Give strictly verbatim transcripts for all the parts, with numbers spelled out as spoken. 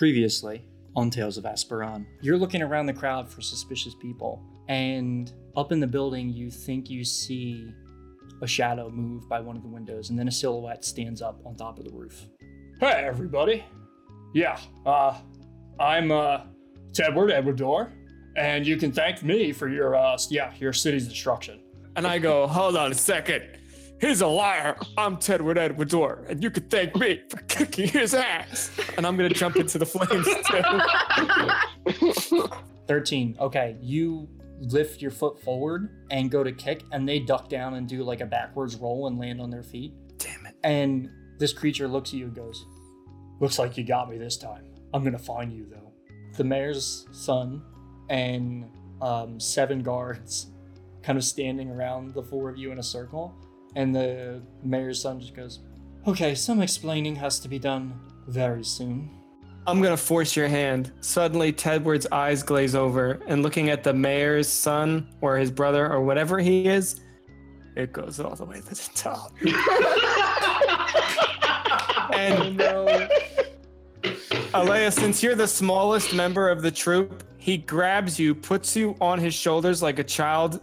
previously on Tales of Asperan. You're looking around the crowd for suspicious people, and up in the building you think you see a shadow move by one of the windows, and then a silhouette stands up on top of the roof. Hey, everybody. Yeah, uh, I'm uh, Tedward Edwardor, and you can thank me for your, uh, yeah, your city's destruction. And I go, hold on a second. He's a liar. I'm Tedward Edwardor, and you can thank me for kicking his ass. And I'm going to jump into the flames, too. thirteen. Okay, you lift your foot forward and go to kick, and they duck down and do like a backwards roll and land on their feet. Damn it. And this creature looks at you and goes, looks like you got me this time. I'm going to find you, though. The mayor's son and um, seven guards kind of standing around the four of you in a circle. And the mayor's son just goes, okay, some explaining has to be done very soon. I'm going to force your hand. Suddenly, Tedward's eyes glaze over, and looking at the mayor's son or his brother or whatever he is, it goes all the way to the top. And oh, no. Alea, since you're the smallest member of the troop, he grabs you, puts you on his shoulders like a child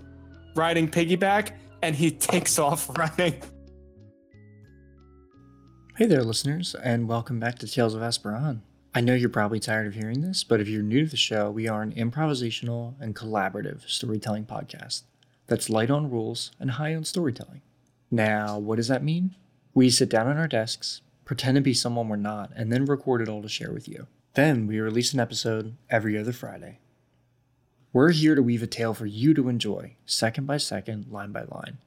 riding piggyback, and he takes off running. Hey there, listeners, and welcome back to Tales of Asperan. I know you're probably tired of hearing this, but if you're new to the show, we are an improvisational and collaborative storytelling podcast that's light on rules and high on storytelling. Now, what does that mean? We sit down at our desks, pretend to be someone we're not, and then record it all to share with you. Then we release an episode every other Friday. We're here to weave a tale for you to enjoy, second by second, line by line.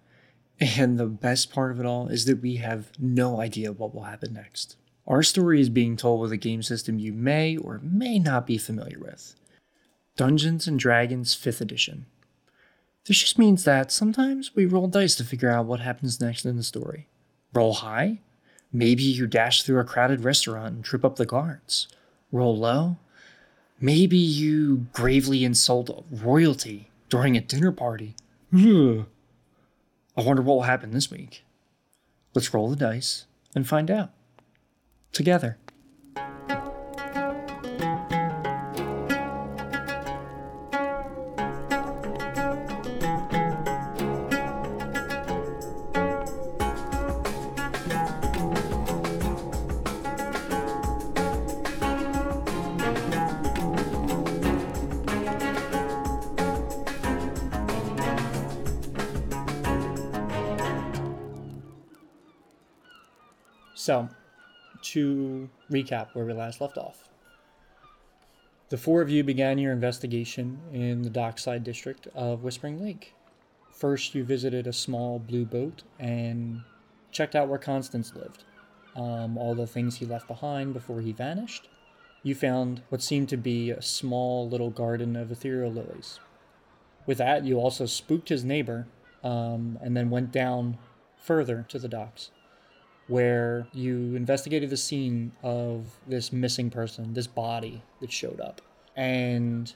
And the best part of it all is that we have no idea what will happen next. Our story is being told with a game system you may or may not be familiar with. Dungeons and Dragons fifth Edition. This just means that sometimes we roll dice to figure out what happens next in the story. Roll high? Maybe you dash through a crowded restaurant and trip up the guards. Roll low? Maybe you gravely insult royalty during a dinner party. I wonder what will happen this week. Let's roll the dice and find out. Together. So, to recap where we last left off. The four of you began your investigation in the Dockside District of Whispering Lake. First, you visited a small blue boat and checked out where Constance lived. Um, all the things he left behind before he vanished. You found what seemed to be a small little garden of ethereal lilies. With that, you also spooked his neighbor, um, and then went down further to the docks, where you investigated the scene of this missing person, this body that showed up. And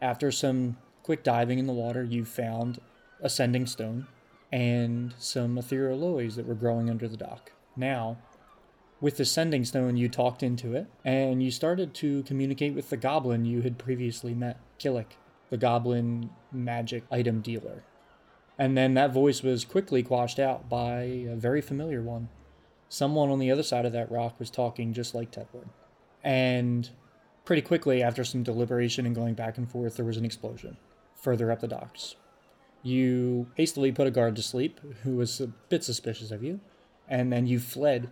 after some quick diving in the water, you found a sending stone and some ethereal lilies that were growing under the dock. Now, with the sending stone, you talked into it, and you started to communicate with the goblin you had previously met, Killick, the goblin magic item dealer. And then that voice was quickly quashed out by a very familiar one. Someone on the other side of that rock was talking just like Tedward. And pretty quickly, after some deliberation and going back and forth, there was an explosion further up the docks. You hastily put a guard to sleep, who was a bit suspicious of you, and then you fled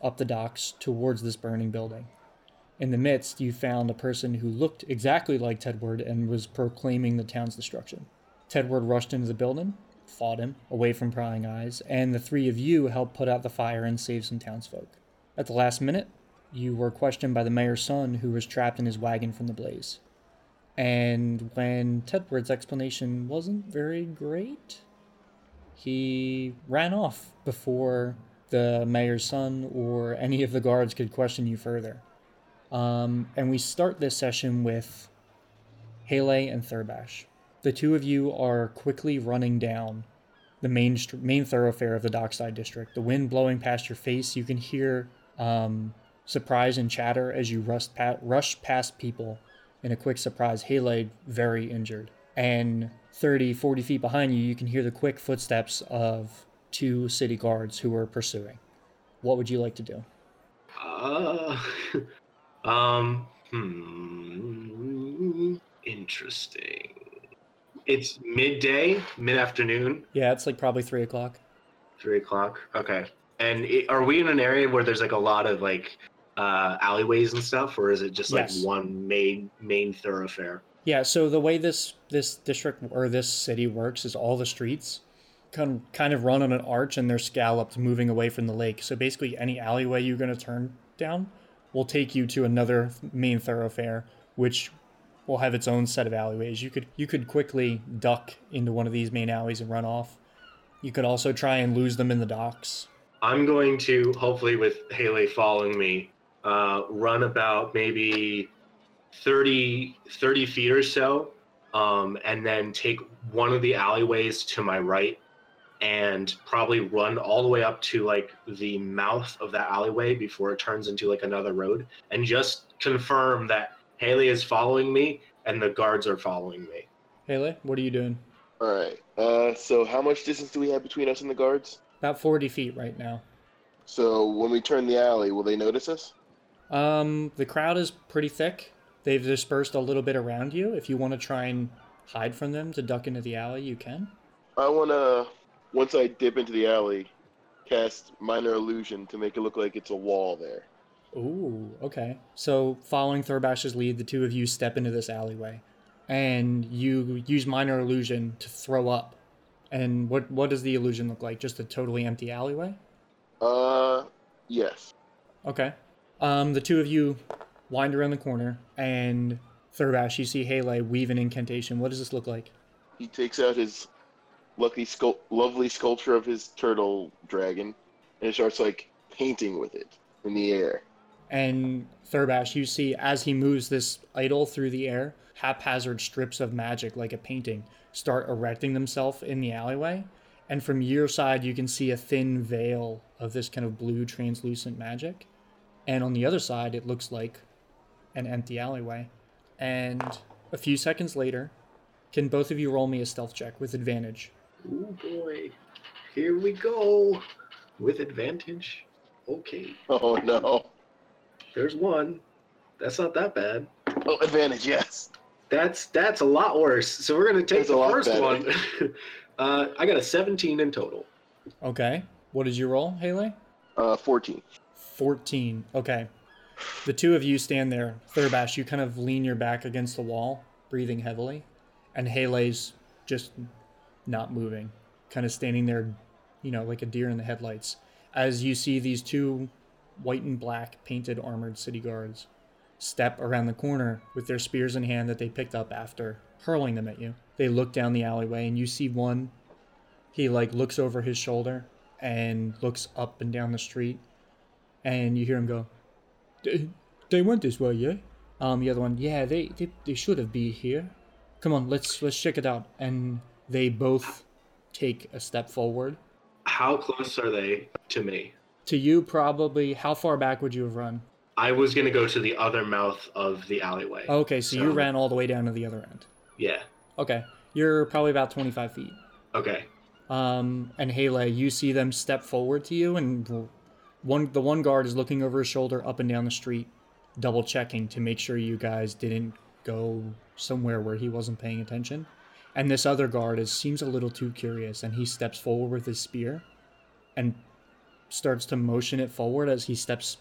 up the docks towards this burning building. In the midst, you found a person who looked exactly like Tedward and was proclaiming the town's destruction. Tedward rushed into the building, fought him away from prying eyes, and the three of you helped put out the fire and save some townsfolk. At the last minute, you were questioned by the mayor's son, who was trapped in his wagon from the blaze. And when Tedward's explanation wasn't very great, he ran off before the mayor's son or any of the guards could question you further. Um, and we start this session with Haley and Thurbash. The two of you are quickly running down the main main thoroughfare of the Dockside District. The wind blowing past your face, you can hear um, surprise and chatter as you rush past, rush past people. In a quick surprise, Haley very injured. And thirty, forty feet behind you, you can hear the quick footsteps of two city guards who are pursuing. What would you like to do? Uh, um, hmm, interesting. It's midday, mid-afternoon? Yeah, it's like probably three o'clock. Three o'clock, okay. And it, are we in an area where there's like a lot of like uh, alleyways and stuff, or is it just like yes. one main main thoroughfare? Yeah, so the way this, this district or this city works is all the streets can kind of run on an arch and they're scalloped moving away from the lake. So basically any alleyway you're going to turn down will take you to another main thoroughfare, which will have its own set of alleyways. You could you could quickly duck into one of these main alleys and run off. You could also try and lose them in the docks. I'm going to, hopefully with Haley following me, uh, run about maybe thirty, thirty feet or so, um, and then take one of the alleyways to my right and probably run all the way up to like the mouth of that alleyway before it turns into like another road, and just confirm that Haley is following me and the guards are following me. Haley, what are you doing? All right. Uh, so how much distance do we have between us and the guards? About forty feet right now. So when we turn the alley, will they notice us? Um, the crowd is pretty thick. They've dispersed a little bit around you. If you want to try and hide from them to duck into the alley, you can. I want to, once I dip into the alley, cast Minor Illusion to make it look like it's a wall there. Ooh, okay. So following Thurbash's lead, the two of you step into this alleyway, and you use Minor Illusion to throw up. And what, what does the illusion look like? Just a totally empty alleyway? Uh, yes. Okay. Um, the two of you wind around the corner, and Thurbash, you see Haley weave an incantation. What does this look like? He takes out his lucky scu- lovely sculpture of his turtle dragon, and he starts, like, painting with it in the air. And Thurbash, you see as he moves this idol through the air, haphazard strips of magic, like a painting, start erecting themselves in the alleyway. And from your side, you can see a thin veil of this kind of blue translucent magic. And on the other side, it looks like an empty alleyway. And a few seconds later, can both of you roll me a stealth check with advantage? Oh boy, here we go. With advantage? Okay. Oh no. There's one. That's not that bad. Oh, advantage, yes. That's that's a lot worse. So we're going to take that's the first better. one. uh, I got a seventeen in total. Okay. What did you roll, Haley? Uh, fourteen. fourteen. Okay. The two of you stand there. Thurbash, you kind of lean your back against the wall, breathing heavily. And Haley's just not moving, kind of standing there, you know, like a deer in the headlights, as you see these two white and black painted armored city guards step around the corner with their spears in hand that they picked up after hurling them at you. They look down the alleyway, and you see one. He, like, looks over his shoulder and looks up and down the street, and you hear him go, They, they went this way, yeah? Um, the other one, yeah, they, they they should have been here. Come on, let's let's check it out. And they both take a step forward. How close are they to me? To you, probably. How far back would you have run? I was going to go to the other mouth of the alleyway. Okay, so, so you ran all the way down to the other end. Yeah. Okay, you're probably about twenty-five feet. Okay. Um, and Haley, you see them step forward to you, and One, the one guard is looking over his shoulder up and down the street, double checking to make sure you guys didn't go somewhere where he wasn't paying attention. And this other guard is seems a little too curious, and he steps forward with his spear and starts to motion it forward as he steps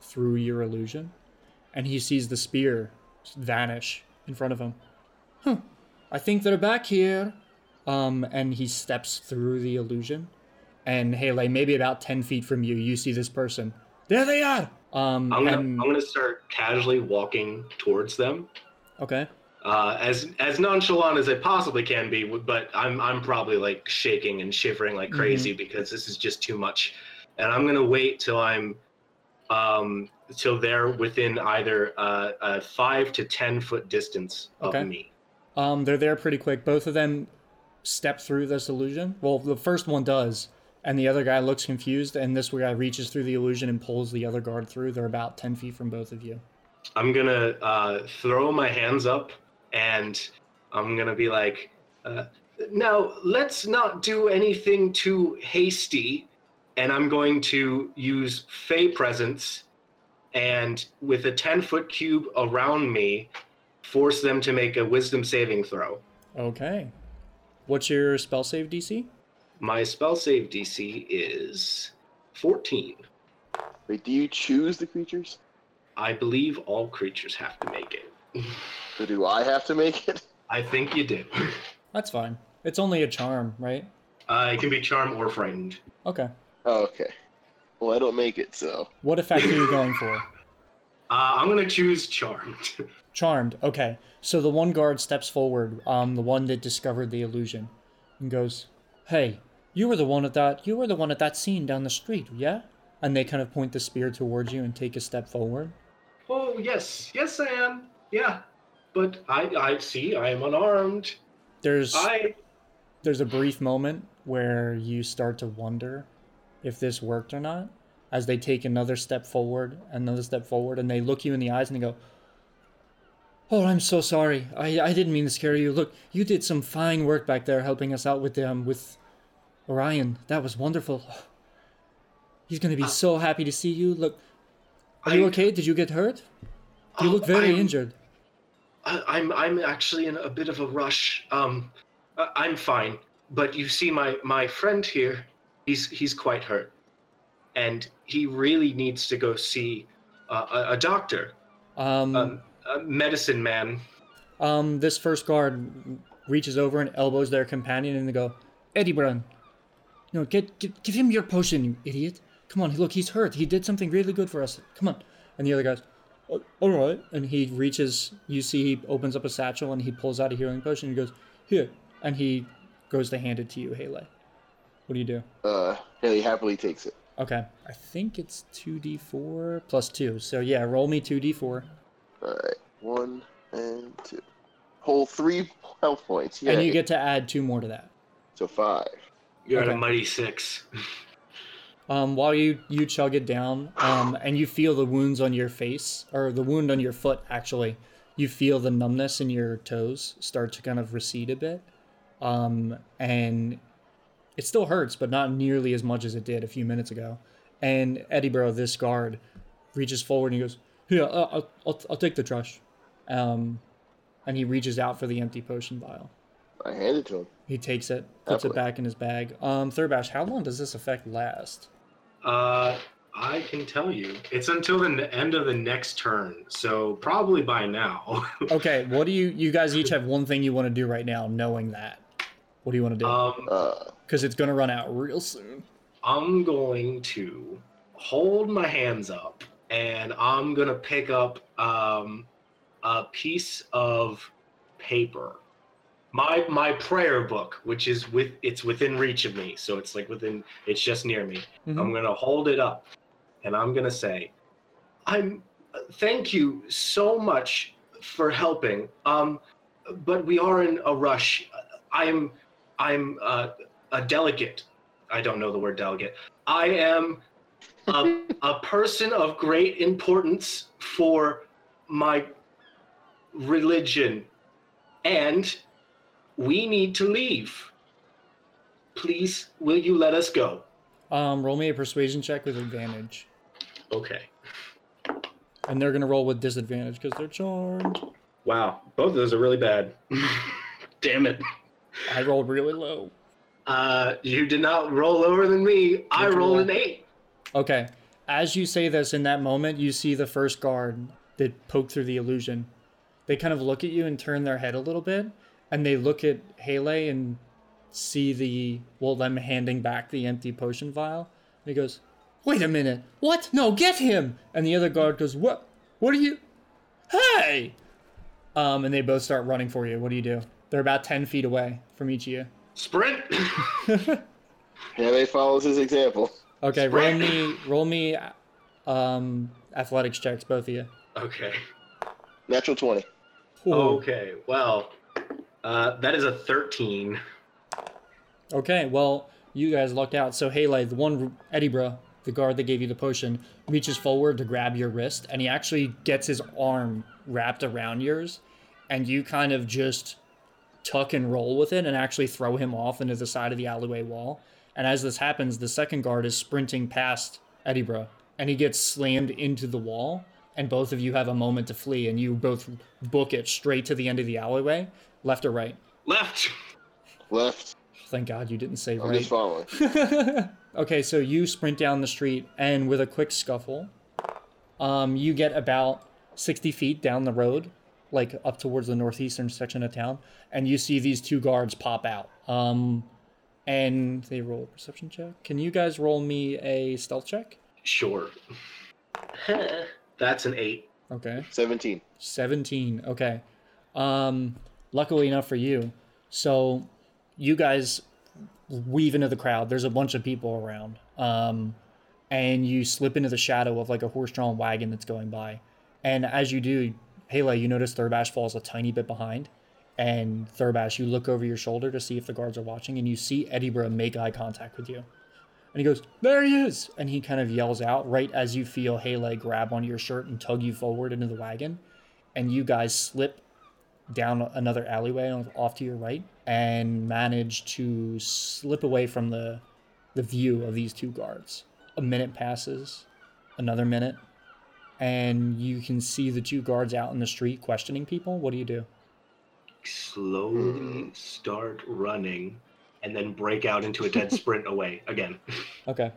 through your illusion. And he sees the spear vanish in front of him. Huh, I think they're back here. Um, and he steps through the illusion. And Haley, maybe about ten feet from you, you see this person. There they are! Um, I'm gonna, and... I'm gonna start casually walking towards them. Okay. Uh, as as nonchalant as I possibly can be, but I'm I'm probably like shaking and shivering like crazy mm-hmm. because this is just too much. And I'm gonna wait till I'm, um, till they're within either uh, a five to ten foot distance okay. of me. Um, they're there pretty quick. Both of them step through this illusion. Well, the first one does. And the other guy looks confused, and this guy reaches through the illusion and pulls the other guard through. They're about ten feet from both of you. I'm going to uh, throw my hands up, and I'm going to be like, uh, now, let's not do anything too hasty. And I'm going to use Fey Presence, and with a ten-foot cube around me, force them to make a Wisdom saving throw. Okay. What's your spell save D C? My spell save D C is fourteen. Wait, do you choose the creatures? I believe all creatures have to make it. So do I have to make it? I think you do. That's fine. It's only a charm, right? Uh, it can be charm or frightened. Okay. Oh, okay. Well, I don't make it, so. What effect are you going for? Uh, I'm going to choose charmed. Charmed, okay. So the one guard steps forward, um, the one that discovered the illusion, and goes, "Hey, you were the one at that, you were the one at that scene down the street, yeah?" And they kind of point the spear towards you and take a step forward. Oh, yes. Yes, I am. Yeah. But I, I see, I am unarmed. There's I... there's a brief moment where you start to wonder if this worked or not, as they take another step forward, another step forward, and they look you in the eyes and they go, "Oh, I'm so sorry. I, I didn't mean to scare you. Look, you did some fine work back there helping us out with um, with Orion. That was wonderful. He's going to be uh, so happy to see you. Look, are I, you okay? Did you get hurt? You uh, look very I'm, injured. I, I'm I'm actually in a bit of a rush. Um, I, I'm fine. But you see, my, my friend here, he's he's quite hurt. And he really needs to go see uh, a, a doctor. Um... um Uh, medicine man. Um, this first guard reaches over and elbows their companion, and they go, "Eddie Brunn, no, get, get, give him your potion, you idiot. Come on, look, he's hurt. He did something really good for us. Come on." And the other guy's, "Oh, all right." And he reaches, you see, he opens up a satchel and he pulls out a healing potion and he goes, "Here." And he goes to hand it to you, Haley. What do you do? Uh, Haley happily takes it. Okay. I think it's two d four plus two. So yeah, roll me two d four. All right, one and two. Whole three health points. Yay. And you get to add two more to that. So five. You're okay. At a mighty six. um, while you, you chug it down, um, and you feel the wounds on your face, or the wound on your foot, actually, you feel the numbness in your toes start to kind of recede a bit. Um, and it still hurts, but not nearly as much as it did a few minutes ago. And Eddie Burrow, this guard, reaches forward and he goes, "Yeah, I'll, I'll, I'll take the trash." Um, and he reaches out for the empty potion vial. I hand it to him. He takes it, puts Absolutely. it back in his bag. Um, Thurbash, how long does this effect last? Uh, I can tell you. It's until the end of the next turn, so probably by now. Okay, what do you... You guys each have one thing you want to do right now, knowing that. What do you want to do? Um, Because it's going to run out real soon. I'm going to hold my hands up. And I'm going to pick up um, a piece of paper. My my prayer book, which is with it's within reach of me. So it's like within, it's just near me. Mm-hmm. I'm going to hold it up and I'm going to say, "I'm thank you so much for helping. Um, but we are in a rush. I'm, I'm uh, a delegate. I don't know the word delegate. I am... a, a person of great importance for my religion, and we need to leave. Please, will you let us go?" Um, roll me a persuasion check with advantage. Okay. And they're going to roll with disadvantage because they're charmed. Wow, both of those are really bad. Damn it. I rolled really low. Uh, you did not roll lower than me. You I rolled roll. an eight. Okay, as you say this, in that moment, you see the first guard that poked through the illusion. They kind of look at you and turn their head a little bit, and they look at Haley and see the, well, them handing back the empty potion vial. And he goes, "Wait a minute, what? No, get him!" And the other guard goes, what? What are you? Hey! Um, and they both start running for you. What do you do? They're about ten feet away from each of you. Sprint! Haley follows his example. Okay, roll me, roll me, um, athletics checks, both of you. Okay. Natural twenty. Ooh. Okay, well, uh, that is a thirteen. Okay, well, you guys lucked out. So Haley, the one Eddie Brunn, the guard that gave you the potion, reaches forward to grab your wrist, and he actually gets his arm wrapped around yours, and you kind of just tuck and roll with it and actually throw him off into the side of the alleyway wall. And as this happens, the second guard is sprinting past Eddie Brunn, and he gets slammed into the wall, and both of you have a moment to flee, and you both book it straight to the end of the alleyway. Left or right? Left! Left. Thank God you didn't say I'm right. I'm just following. Okay, so you sprint down the street, and with a quick scuffle, um, you get about sixty feet down the road, like up towards the northeastern section of town, and you see these two guards pop out. Um, and they roll a perception check. Can you guys roll me a stealth check? Sure. That's an eight. Okay. seventeen. seventeen, okay. Um, luckily enough for you, so you guys weave into the crowd. There's a bunch of people around, um, and you slip into the shadow of like a horse-drawn wagon that's going by. And as you do, Haley, you notice Thurbash falls a tiny bit behind. And Thurbash, you look over your shoulder to see if the guards are watching, and you see Eddie Brunn make eye contact with you. And he goes, "There he is!" And he kind of yells out right as you feel Haley grab onto your shirt and tug you forward into the wagon. And you guys slip down another alleyway off to your right and manage to slip away from the the view of these two guards. A minute passes, another minute, and you can see the two guards out in the street questioning people. What do you do? Slowly start running and then break out into a dead sprint away again. Okay.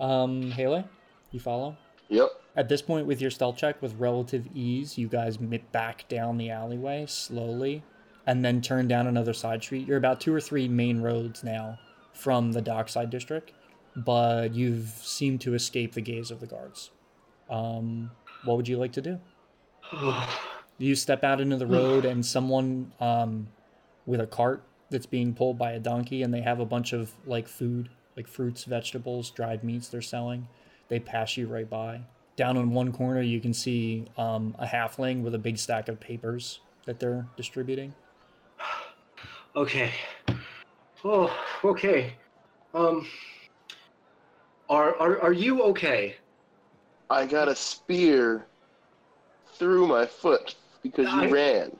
Um, Haley, you follow? Yep. At this point, with your stealth check, with relative ease, you guys back down the alleyway slowly and then turn down another side street. You're about two or three main roads now from the Dockside District, but you've seemed to escape the gaze of the guards. Um, what would you like to do? You step out into the road, and someone um, with a cart that's being pulled by a donkey, and they have a bunch of like food, like fruits, vegetables, dried meats they're selling. They pass you right by. Down in one corner, you can see um, a halfling with a big stack of papers that they're distributing. Okay. Oh, okay. Um, are are are you okay? I got a spear through my foot because I... you ran.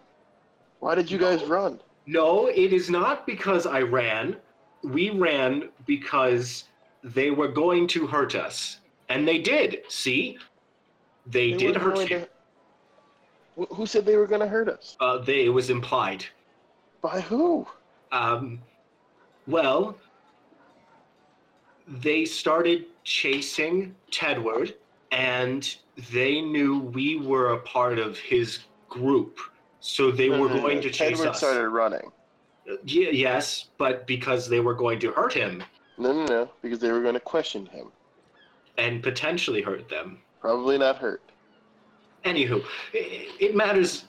Why did you no. guys run? No, it is not because I ran. We ran because they were going to hurt us. And they did, see? They, they did hurt you. To... Who said they were going to hurt us? Uh, they, it was implied. By who? Um, well, they started chasing Tedward, and they knew we were a part of his group, so they no, were no, going no. to chase Tedward us. Tedward started running. Uh, y- yes, but because they were going to hurt him. No, no, no, because they were going to question him. And potentially hurt them. Probably not hurt. Anywho, it, it matters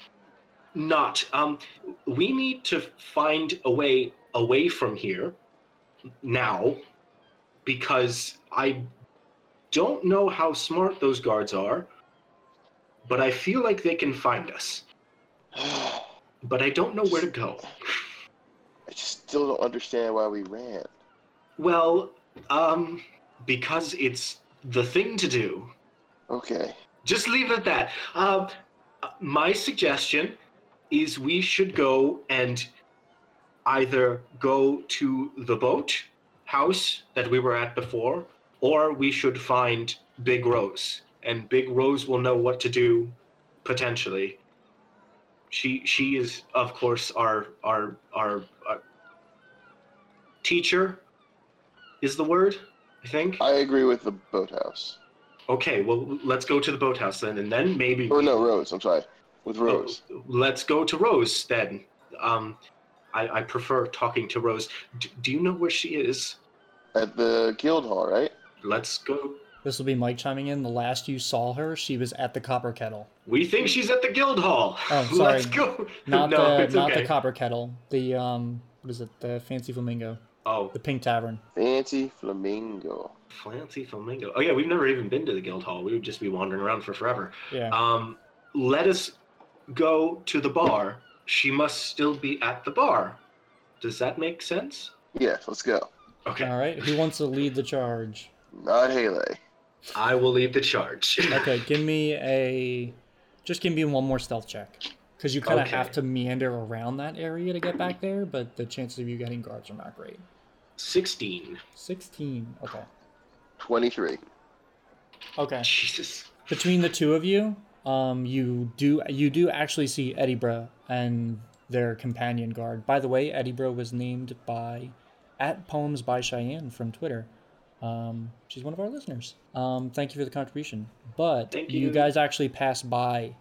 not. Um, we need to find a way away from here now, because I don't know how smart those guards are, but I feel like they can find us. But I don't know just, where to go. I just still don't understand why we ran. Well, um, because it's the thing to do. Okay. Just leave it at that. Um, my suggestion is we should go and either go to the boat house that we were at before, or we should find Big Rose, and Big Rose will know what to do, potentially. She she is, of course, our our our, our teacher. Is the word? I think? I agree with the boathouse. Okay, well, let's go to the boathouse then, and then maybe... Or no, Rose, I'm sorry. With Rose. Let's go to Rose then. Um, I, I prefer talking to Rose. D- do you know where she is? At the Guild Hall, right? Let's go. This will be Mike chiming in. The last you saw her, she was at the Copper Kettle. We think she's at the Guild Hall. Oh, sorry. Let's go. Not, no, the, not okay. the Copper Kettle. The, um, what is it? The Fancy Flamingo. Oh. The Pink Tavern. Fancy Flamingo. Fancy Flamingo. Oh, yeah, we've never even been to the Guild Hall. We would just be wandering around for forever. Yeah. Um, let us go to the bar. She must still be at the bar. Does that make sense? Yeah, let's go. Okay. All right. Who wants to lead the charge? Not Haley. I will lead the charge. Okay. Give me a. Just give me one more stealth check, because you kind of okay. have to meander around that area to get back there, but the chances of you getting guards are not great. Sixteen. Sixteen. Okay. Twenty-three. Okay. Jesus. Between the two of you, um, you do you do actually see Eddie Brunn and their companion guard. By the way, Eddie Brunn was named by at Poems by Cheyenne from Twitter. Um, she's one of our listeners. Um, thank you for the contribution. But you. you guys actually pass by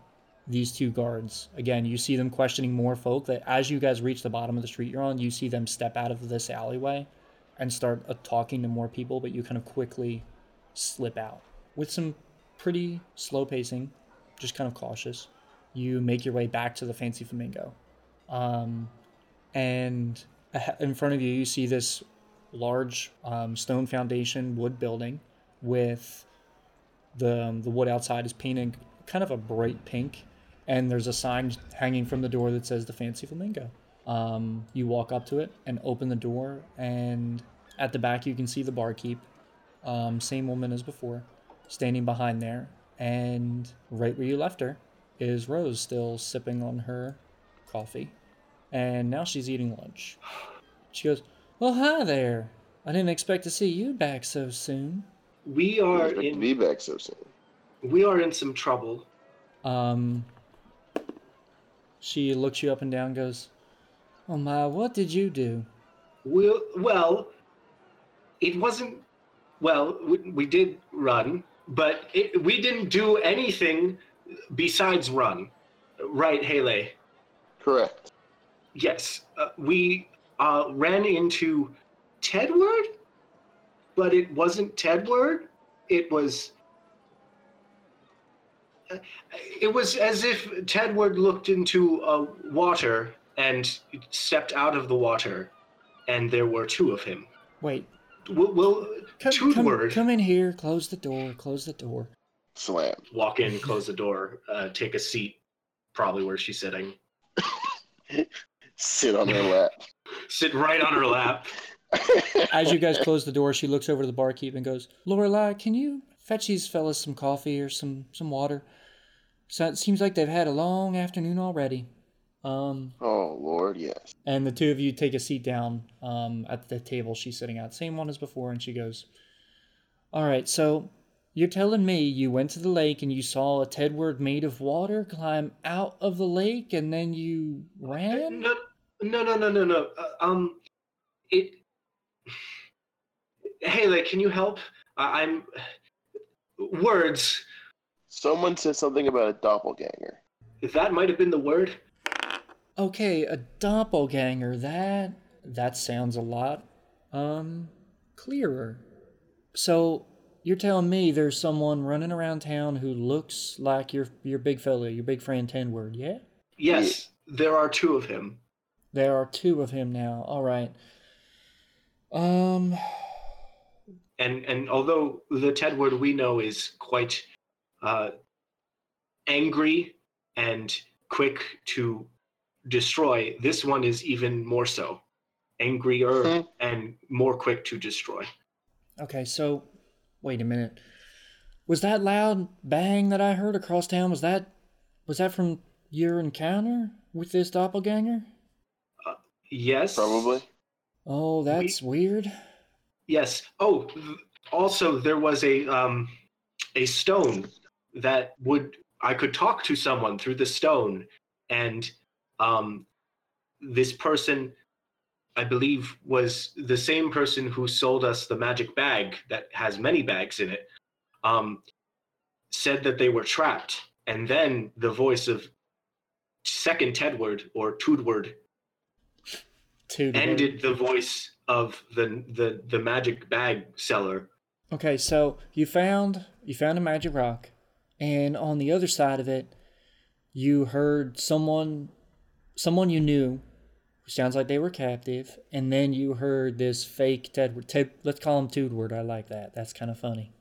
these two guards. Again, you see them questioning more folk. That as you guys reach the bottom of the street you're on, you see them step out of this alleyway and start uh, talking to more people, but you kind of quickly slip out. With some pretty slow pacing, just kind of cautious, you make your way back to the Fancy Flamingo. Um, and in front of you, you see this large um, stone foundation wood building with the um, the wood outside is painted kind of a bright pink, and there's a sign hanging from the door that says the Fancy Flamingo. Um, you walk up to it and open the door, and at the back you can see the barkeep, um, same woman as before, standing behind there, and right where you left her is Rose still sipping on her coffee, and now she's eating lunch. She goes, "Well, hi there. I didn't expect to see you back so soon." We are in to be back so soon. We are in some trouble. Um, she looks you up and down and goes, "Oh my, what did you do?" Well, well it wasn't, well, we, we did run, but it, we didn't do anything besides run. Right, Haley? Correct. Yes, uh, we uh, ran into Tedward, but it wasn't Tedward. It was... It was as if Tedward looked into uh, water and stepped out of the water, and there were two of him. Wait. Well, well come, Tedward. Come, come in here, close the door, close the door. Slam. Walk in, close the door, uh, take a seat, probably where she's sitting. Sit on her lap. Sit right on her lap. As you guys close the door, she looks over to the barkeep and goes, "Lorelai, can you fetch these fellas some coffee or some, some water? So it seems like they've had a long afternoon already." Um, oh, Lord, yes. And the two of you take a seat down um, at the table she's sitting at. Same one as before. And she goes, "All right, so you're telling me you went to the lake and you saw a Tedward made of water climb out of the lake and then you ran?" No, no, no, no, no, no. Uh, um, it... Haley, can you help? I- I'm... Words. Someone said something about a doppelganger. That might have been the word. Okay, a doppelganger. That that sounds a lot um clearer. So you're telling me there's someone running around town who looks like your your big fella, your big friend Tedward, yeah? Yes, yeah. There are two of him. There are two of him now. All right. Um. And and although the Tedward we know is quite uh, angry and quick to destroy, this one is even more so. Angrier okay. and more quick to destroy. Okay, so wait a minute. Was that loud bang that I heard across town, was that was that from your encounter with this doppelganger? Uh, yes. Probably. Oh, that's we- weird. Yes. Oh, also there was a um, a stone that would I could talk to someone through the stone, and um, this person, I believe, was the same person who sold us the magic bag that has many bags in it. Um, said that they were trapped, and then the voice of Second Tedward or Tudward ended the voice of the, the the magic bag seller. Okay, so you found you found a magic rock, and on the other side of it you heard someone someone you knew who sounds like they were captive, and then you heard this fake Tedward. Ted, let's call him Tedward. I like that. That's kind of funny.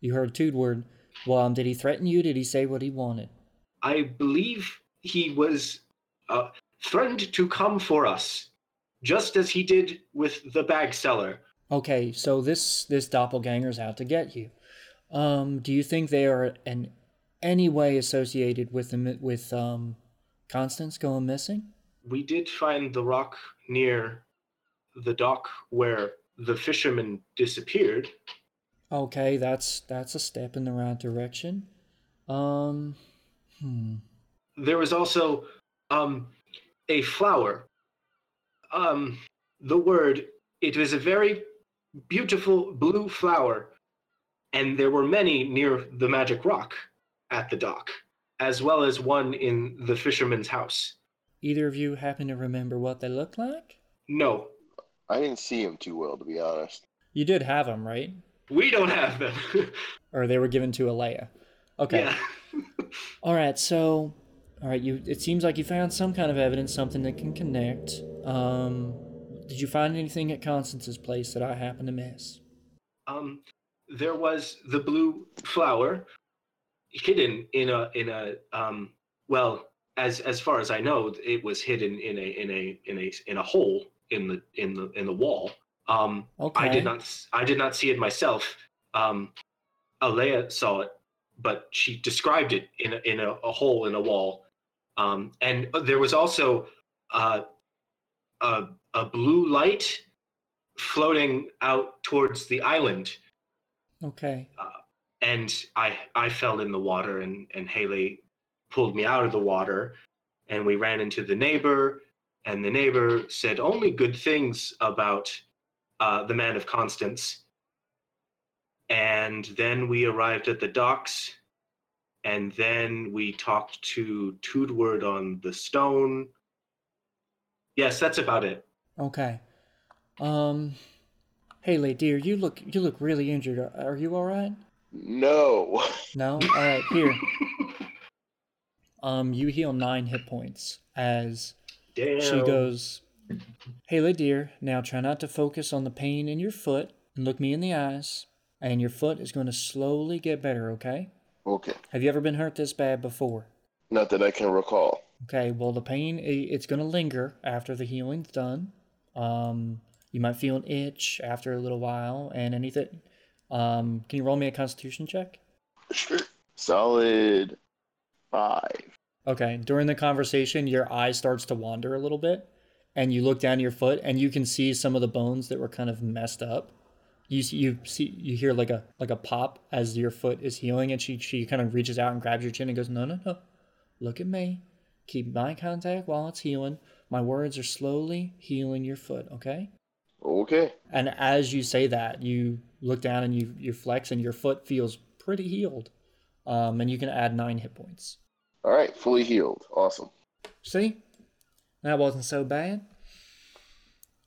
You heard Tedward. Well, um, did he threaten you? Did he say what he wanted? I believe he was uh, threatened to come for us. Just as he did with the bag seller. Okay, so this this doppelganger's out to get you. Um, do you think they are in any way associated with the, with um, Constance going missing? We did find the rock near the dock where the fisherman disappeared. Okay, that's that's a step in the right direction. Um, hmm. There was also um, a flower. Um, the word. It was a very beautiful blue flower, and there were many near the magic rock at the dock, as well as one in the fisherman's house. Either of you happen to remember what they looked like? No. I didn't see them too well, to be honest. You did have them, right? We don't have them. Or they were given to Alea. Okay. Yeah. All right, so... All right, you. It seems like you found some kind of evidence, something that can connect. Um... Did you find anything at Constance's place that I happen to miss? Um, there was the blue flower hidden in a in a um. Well, as as far as I know, it was hidden in a in a in a in a hole in the in the in the wall. Um, okay. I did not I did not see it myself. Um, Alea saw it, but she described it in a, in a, a hole in a wall. Um, and there was also uh, a. A blue light floating out towards the island. Okay. Uh, and I I fell in the water, and, and Haley pulled me out of the water, and we ran into the neighbor, and the neighbor said only good things about uh, the man of Constance. And then we arrived at the docks, and then we talked to Tedward on the stone. Yes, that's about it. Okay. Um, Haley, dear, you look you look really injured. Are, are you all right? No. No? All right, here. Um, you heal nine hit points as Damn. She goes, Haley, dear, now try not to focus on the pain in your foot and look me in the eyes, and your foot is going to slowly get better, okay? Okay. Have you ever been hurt this bad before? Not that I can recall. Okay, well, the pain, it's going to linger after the healing's done. Um, you might feel an itch after a little while, and anything. Um, can you roll me a constitution check? Sure. Solid five. Okay, during the conversation, your eye starts to wander a little bit, and you look down at your foot, and you can see some of the bones that were kind of messed up. You see, you see, you hear like a like a pop as your foot is healing, and she, she kind of reaches out and grabs your chin and goes, no, no, no, look at me. Keep my contact while it's healing. My words are slowly healing your foot, okay? Okay. And as you say that, you look down and you, you flex, and your foot feels pretty healed. Um, and you can add nine hit points. All right, fully healed. Awesome. See? That wasn't so bad.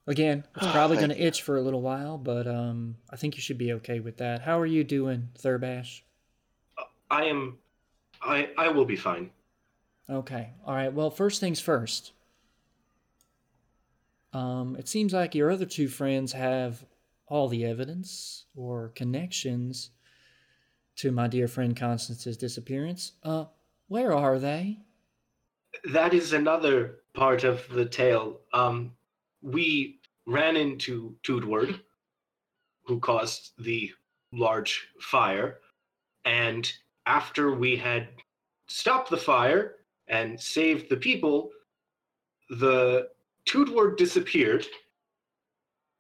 Again, it's oh, probably going to itch for a little while, but um, I think you should be okay with that. How are you doing, Thurbash? I am... I I will be fine. Okay. All right. Well, first things first. Um, it seems like your other two friends have all the evidence or connections to my dear friend Constance's disappearance. Uh, where are they? That is another part of the tale. Um, we ran into Tedward, who caused the large fire, and after we had stopped the fire and saved the people, the Tedward disappeared,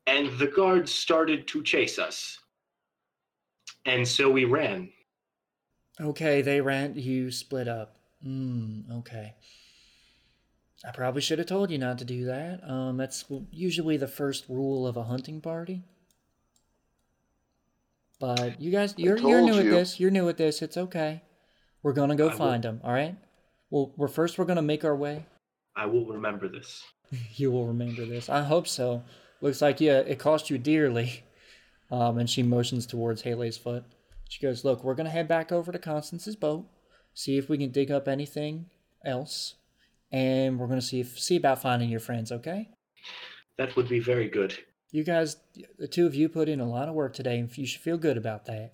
and the guards started to chase us. And so we ran. Okay, they ran, you split up. Hmm, okay. I probably should have told you not to do that. Um, that's usually the first rule of a hunting party. But you guys, you're, you're new you. at this. You're new at this. It's okay. We're going to go I find will. them, all right? Well, we're first we're going to make our way. I will remember this. You will remember this. I hope so. Looks like, yeah, it cost you dearly. Um, and she motions towards Haley's foot. She goes, look, we're going to head back over to Constance's boat, see if we can dig up anything else, and we're going to see if, see about finding your friends, okay? That would be very good. You guys, the two of you put in a lot of work today, and you should feel good about that.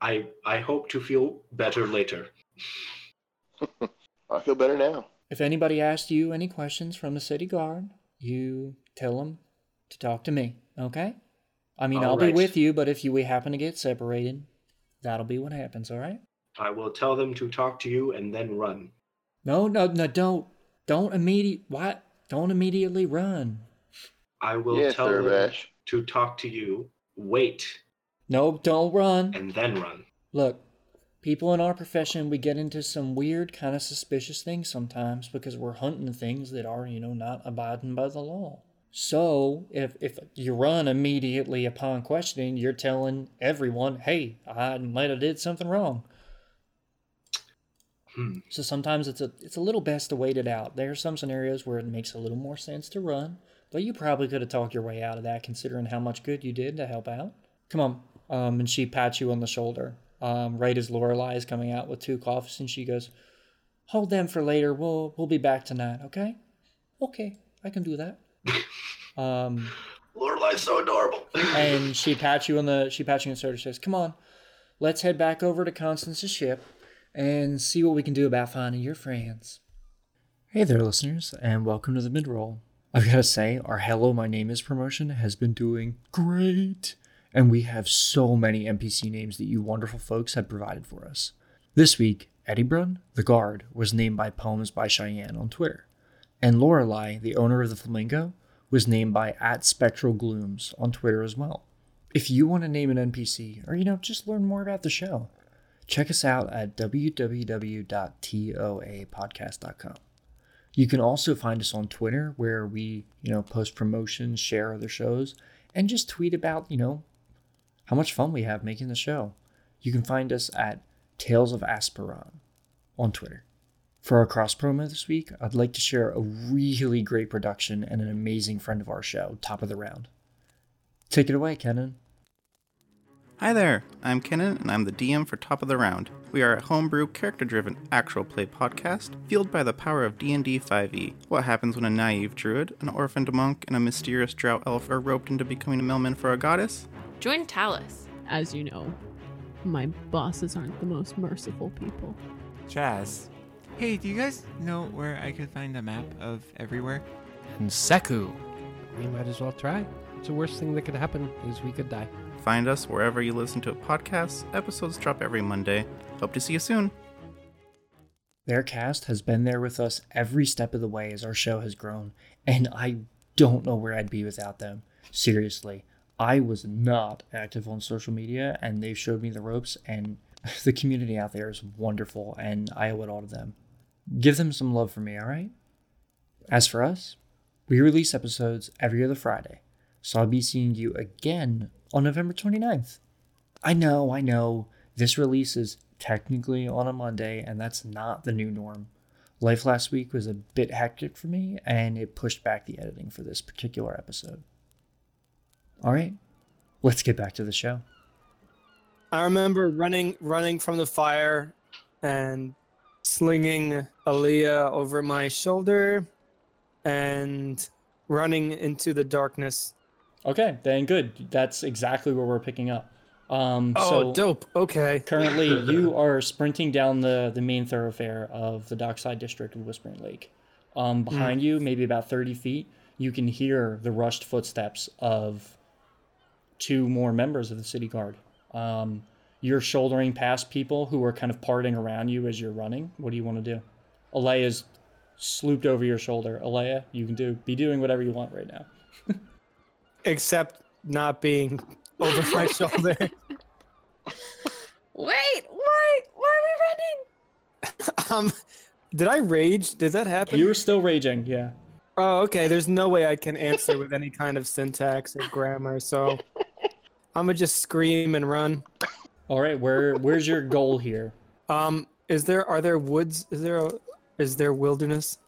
I, I hope to feel better later. I feel better now. If anybody asks you any questions from the city guard, you tell them to talk to me, okay? I mean, all I'll right. be with you, but if you we happen to get separated, that'll be what happens, all right? I will tell them to talk to you and then run. No, no, no, don't. Don't immediately... Why? Don't immediately run. I will yes, tell them Bash. to talk to you. Wait. No, don't run. And then run. Look, people in our profession, we get into some weird kind of suspicious things sometimes because we're hunting things that are, you know, not abiding by the law. So, if if you run immediately upon questioning, you're telling everyone, hey, I might have did something wrong. Hmm. So sometimes it's a it's a little best to wait it out. There are some scenarios where it makes a little more sense to run, but you probably could have talked your way out of that considering how much good you did to help out. Come on. Um, and she pats you on the shoulder. Um, right as Lorelai is coming out with two coffees, and she goes, hold them for later. We'll we'll be back tonight, okay? Okay, I can do that. Um, Lorelai's so adorable. And she pats you on the she pats you on the shoulder. Says, "Come on, let's head back over to Constance's ship and see what we can do about finding your friends." Hey there, listeners, and welcome to the midroll. I've got to say, our "Hello, my name is" promotion has been doing great, and we have so many N P C names that you wonderful folks have provided for us. This week, Eddie Brunn, the guard, was named by Poems by Cheyenne on Twitter, and Lorelai, the owner of the Flamingo, was named by at Spectral Glooms on Twitter as well. If you want to name an N P C, or, you know, just learn more about the show, check us out at w w w dot toa podcast dot com. You can also find us on Twitter, where we, you know, post promotions, share other shows, and just tweet about, you know, how much fun we have making the show. You can find us at Tales of Asperan on Twitter. For our cross-promo this week, I'd like to share a really great production and an amazing friend of our show, Top of the Round. Take it away, Kennan. Hi there, I'm Kennan, and I'm the D M for Top of the Round. We are a homebrew, character-driven, actual play podcast, fueled by the power of D and D five e. What happens when a naive druid, an orphaned monk, and a mysterious drow elf are roped into becoming a mailman for a goddess? Join Talus. As you know, my bosses aren't the most merciful people. Chaz. Hey, do you guys know where I could find a map of everywhere? And Seku. We might as well try. It's the worst thing that could happen is we could die. Find us wherever you listen to podcasts. Episodes drop every Monday. Hope to see you soon. Their cast has been there with us every step of the way as our show has grown, and I don't know where I'd be without them. Seriously, I was not active on social media, and they've showed me the ropes, and the community out there is wonderful, and I owe it all to them. Give them some love for me, all right? As for us, we release episodes every other Friday, so I'll be seeing you again on November twenty-ninth. I know, I know, this release is technically on a Monday, and that's not the new norm. Life last week was a bit hectic for me, and it pushed back the editing for this particular episode. All right, let's get back to the show. I remember running running from the fire and slinging Alea over my shoulder and running into the darkness. Okay, then good. That's exactly where we're picking up. Um, oh, so dope. Okay. Currently, you are sprinting down the, the main thoroughfare of the Dockside District of Whispering Lake. Um, behind mm. you, maybe about thirty feet, you can hear the rushed footsteps of two more members of the city guard. Um, you're shouldering past people who are kind of parting around you as you're running. What do you want to do? Alea's slooped over your shoulder. Alea, you can do be doing whatever you want right now. Except not being over my shoulder. Wait, wait, why are we running? Um, did I rage? Did that happen? You were still raging, yeah. Oh, okay. There's no way I can answer with any kind of syntax or grammar, so... I'm gonna just scream and run. All right, where where's your goal here? Um, is there are there woods? Is there a, is there wilderness?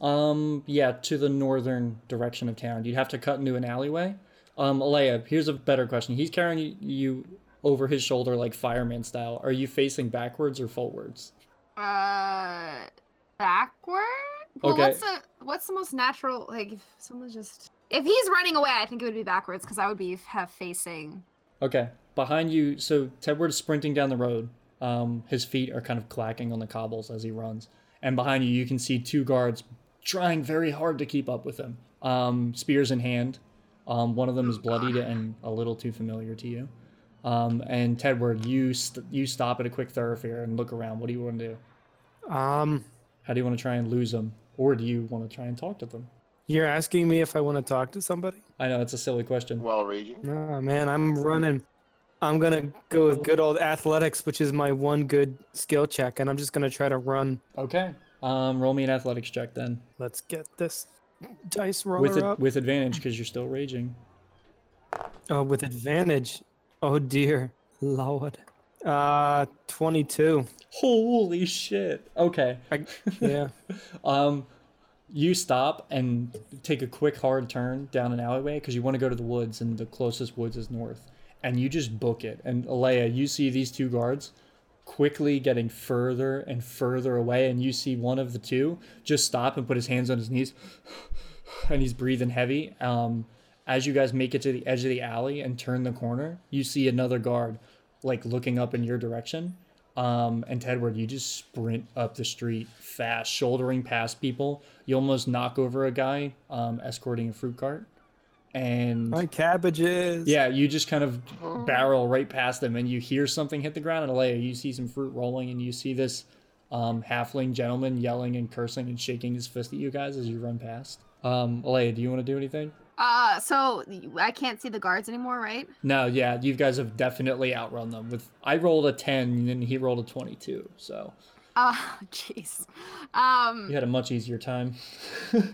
Um, yeah, to the northern direction of town. You'd have to cut into an alleyway. Um, Alea, here's a better question. He's carrying you over his shoulder like fireman style. Are you facing backwards or forwards? Uh, backward. Well, okay. What's the what's the most natural? Like, if someone's just. If he's running away, I think it would be backwards because I would be have facing. Okay, behind you. So Tedward is sprinting down the road. Um, his feet are kind of clacking on the cobbles as he runs. And behind you, you can see two guards trying very hard to keep up with him. Um, spears in hand. Um, one of them is bloodied and a little too familiar to you. Um, and Tedward, you st- you stop at a quick thoroughfare and look around. What do you want to do? Um, How do you want to try and lose them? Or do you want to try and talk to them? You're asking me if I want to talk to somebody? I know, it's a silly question. Well, Reggie. No, man, I'm running. I'm going to go with good old athletics, which is my one good skill check, and I'm just going to try to run. Okay. Um, roll me an athletics check then. Let's get this dice roller with a, up. With advantage, because you're still raging. Oh, with advantage. Oh, dear Lord. Uh, twenty-two. Holy shit. Okay. I, yeah. um... You stop and take a quick hard turn down an alleyway because you want to go to the woods, and the closest woods is north. And you just book it. And Alea, you see these two guards quickly getting further and further away, and you see one of the two just stop and put his hands on his knees, and he's breathing heavy. Um, as you guys make it to the edge of the alley and turn the corner, you see another guard like looking up in your direction. Um, and Tedward, you just sprint up the street fast, shouldering past people. You almost knock over a guy um, escorting a fruit cart. And my cabbages. Yeah, you just kind of oh. barrel right past them, and you hear something hit the ground. And Alea, you see some fruit rolling, and you see this um, halfling gentleman yelling and cursing and shaking his fist at you guys as you run past. Um, Alea, do you want to do anything? Uh, so I can't see the guards anymore, right? No, yeah, you guys have definitely outrun them. With I rolled a ten, and then he rolled a twenty-two, so... Oh, jeez. Um, you had a much easier time. I,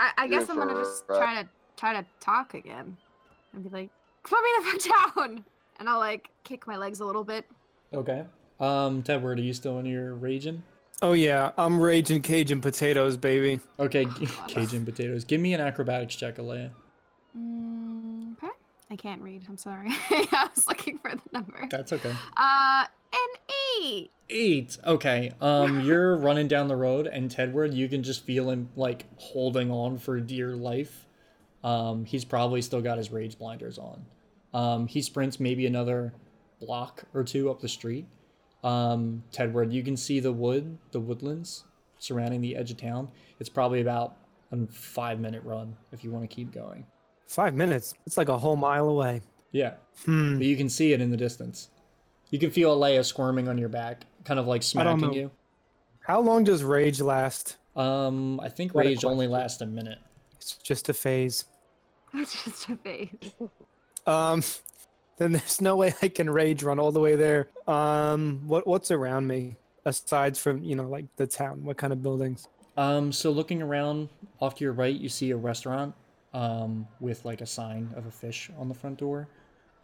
I, I guess I'm gonna just try to try to talk again. And be like, put me the fuck down! And I'll, like, kick my legs a little bit. Okay. Um, Tedward, are you still in your raging? Oh, yeah. I'm raging Cajun potatoes, baby. Okay, Cajun potatoes. Give me an acrobatics check, Alea. Mm, okay. I can't read. I'm sorry. I was looking for the number. That's okay. Uh, an eight. Eight. Okay. Um, you're running down the road, and Tedward, you can just feel him, like, holding on for dear life. Um, he's probably still got his rage blinders on. Um, he sprints maybe another block or two up the street. Um, Tedward, you can see the wood, the woodlands surrounding the edge of town. It's probably about a five minute run if you want to keep going. Five minutes? It's like a whole mile away. Yeah. Hmm. But you can see it in the distance. You can feel Alea squirming on your back, kind of like smacking you. How long does rage last? Um, I think rage only lasts a minute. It's just a phase. It's just a phase. um... Then there's no way I can rage run all the way there. Um, what what's around me, aside from, you know, like the town? What kind of buildings? Um, so looking around off to your right, you see a restaurant um, with like a sign of a fish on the front door.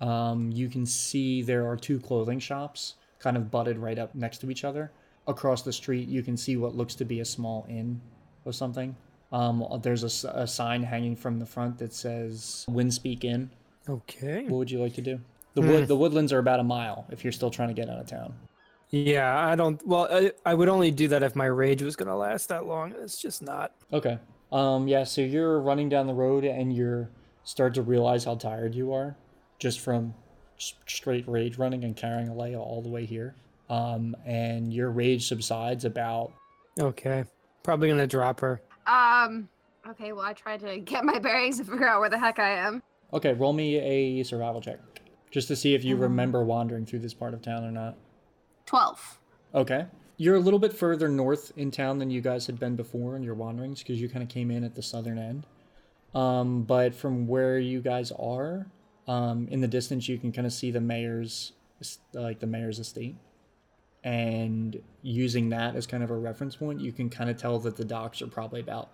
Um, you can see there are two clothing shops kind of butted right up next to each other. Across the street, you can see what looks to be a small inn or something. Um, there's a, a sign hanging from the front that says Windspeak Inn. Okay. What would you like to do? The wood, mm. the woodlands are about a mile if you're still trying to get out of town. Yeah, I don't... Well, I, I would only do that if my rage was going to last that long. It's just not. Okay. Um. Yeah, so you're running down the road and you're start to realize how tired you are just from straight rage running and carrying Alea all the way here. Um. And your rage subsides about... Okay. Probably going to drop her. Um. Okay, well, I tried to get my bearings and figure out where the heck I am. Okay, roll me a survival check, just to see if you mm-hmm. remember wandering through this part of town or not. twelve. Okay. You're a little bit further north in town than you guys had been before in your wanderings, because you kind of came in at the southern end. Um, but from where you guys are, um, in the distance, you can kind of see the mayor's, like the mayor's estate. And using that as kind of a reference point, you can kind of tell that the docks are probably about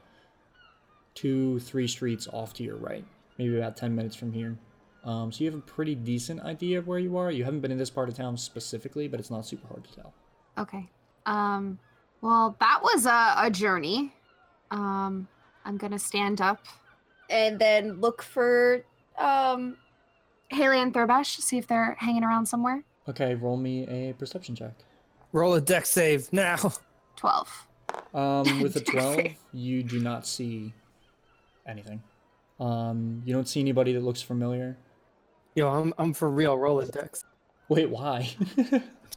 two, three streets off to your right. Maybe about ten minutes from here. Um, so you have a pretty decent idea of where you are. You haven't been in this part of town specifically, but it's not super hard to tell. Okay. Um, well, that was a, a journey. Um, I'm going to stand up and then look for um, Haley and Thurbash, see if they're hanging around somewhere. Okay, roll me a perception check. Roll a dex save now. twelve. Um, with a twelve, you do not see anything. Um, you don't see anybody that looks familiar. Yo, I'm I'm for real. Roll a dex. Wait, why?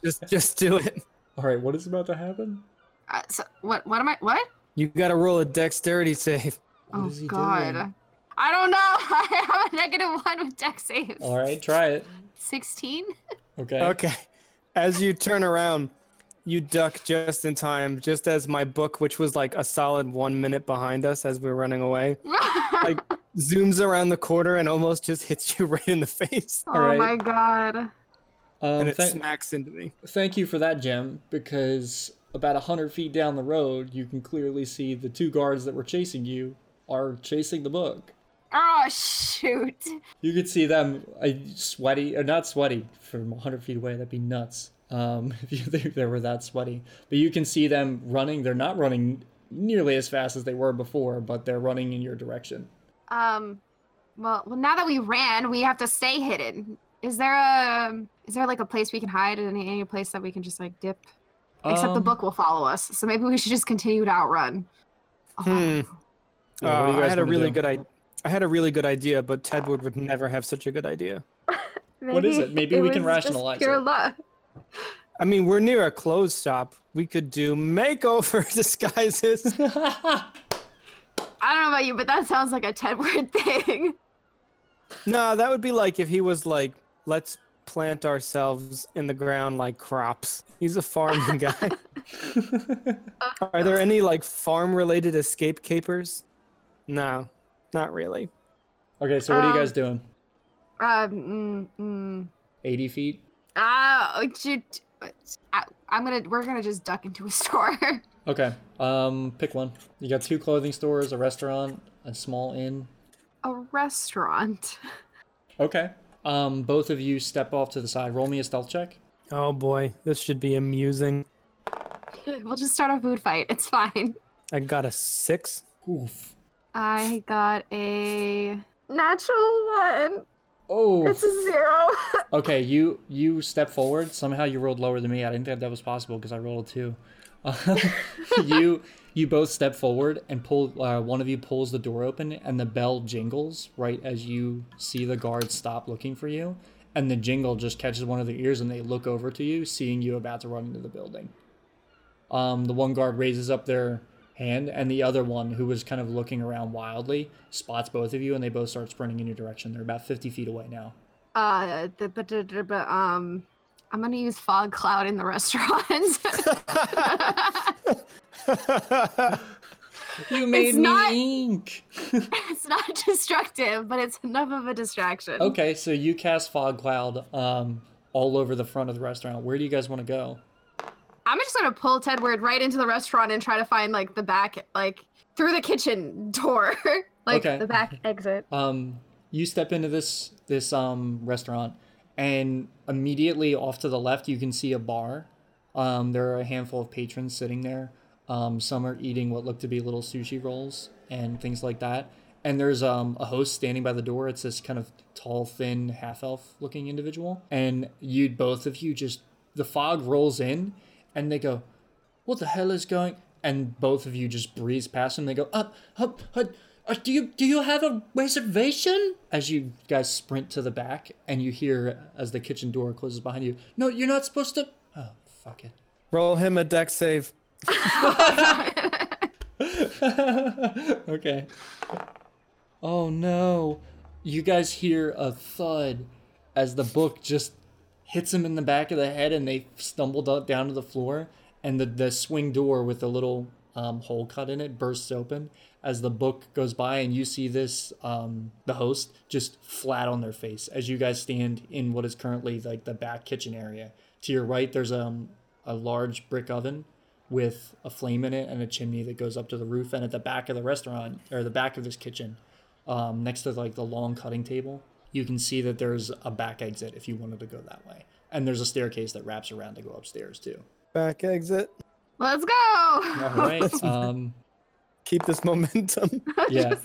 just just do it. All right, what is about to happen? Uh, so what what am I? What? You got to roll a dexterity save. What oh God! Doing? I don't know. I have a negative one with dex saves. All right, try it. sixteen. Okay. Okay. As you turn around, you duck just in time, just as my book, which was like a solid one minute behind us as we were running away, like zooms around the corner and almost just hits you right in the face. Oh right. my god. Um, and it thank, smacks into me. Thank you for that, Jim, because about one hundred feet down the road, you can clearly see the two guards that were chasing you are chasing the book. Oh, shoot. You could see them uh, sweaty, or not sweaty, from one hundred feet away. That'd be nuts um, if you think they were that sweaty. But you can see them running. They're not running nearly as fast as they were before, but they're running in your direction. Um, well, well, now that we ran, we have to stay hidden. Is there a, is there like a place we can hide, and any, any place that we can just like dip? Except um, the book will follow us, so maybe we should just continue to outrun. Oh. Hmm. Uh, I had a really do? good idea. I had a really good idea, but Tedward would never have such a good idea. What is it? Maybe it we can rationalize just pure it. Luck. I mean, we're near a clothes shop. We could do makeover disguises. I don't know about you, but that sounds like a Tedward thing. No, that would be like if he was like, let's plant ourselves in the ground like crops. He's a farming guy. Are there any like farm-related escape capers? No. Not really. Okay, so what um, are you guys doing? Um, mm, mm. eighty feet. Uh, I, I'm gonna. We're gonna just duck into a store. Okay. Um, pick one. You got two clothing stores, a restaurant, a small inn. A restaurant. Okay. Um, both of you step off to the side. Roll me a stealth check. Oh boy, this should be amusing. We'll just start a food fight. It's fine. I got a six. Oof. I got a natural one. Oh. It's a zero. Okay, you you step forward. Somehow you rolled lower than me. I didn't think that was possible because I rolled a two. Uh, you you both step forward and pull. Uh, one of you pulls the door open and the bell jingles right as you see the guards stop looking for you. And the jingle just catches one of their ears and they look over to you, seeing you about to run into the building. Um, the one guard raises up their hand, and the other one, who was kind of looking around wildly, spots both of you, and they both start sprinting in your direction. They're about fifty feet away now. Uh, but, but, but um, I'm going to use fog cloud in the restaurant. You made it's me not, ink. It's not destructive, but it's enough of a distraction. Okay, so you cast fog cloud um, all over the front of the restaurant. Where do you guys want to go? I'm just gonna pull Tedward right into the restaurant and try to find like the back, like through the kitchen door, like okay. the back exit. Um, you step into this this um restaurant, and immediately off to the left you can see a bar. Um, there are a handful of patrons sitting there. Um, some are eating what look to be little sushi rolls and things like that. And there's um, a host standing by the door. It's this kind of tall, thin, half-elf looking individual. And you both of you just the fog rolls in. And they go, what the hell is going? And both of you just breeze past them. They go, up, up, up, up, do you do you have a reservation? As you guys sprint to the back, and you hear as the kitchen door closes behind you, no, you're not supposed to. Oh, fuck it. Roll him a dex save. Okay. Oh no. You guys hear a thud as the book just hits him in the back of the head, and they stumbled up down to the floor, and the, the swing door with a little um, hole cut in it bursts open as the book goes by, and you see this, um, the host, just flat on their face as you guys stand in what is currently like the back kitchen area. To your right, there's um, a large brick oven with a flame in it and a chimney that goes up to the roof, and at the back of the restaurant, or the back of this kitchen, um, next to like the long cutting table, you can see that there's a back exit if you wanted to go that way. And there's a staircase that wraps around to go upstairs too. Back exit. Let's go. All right. Um, Keep this momentum. Yeah.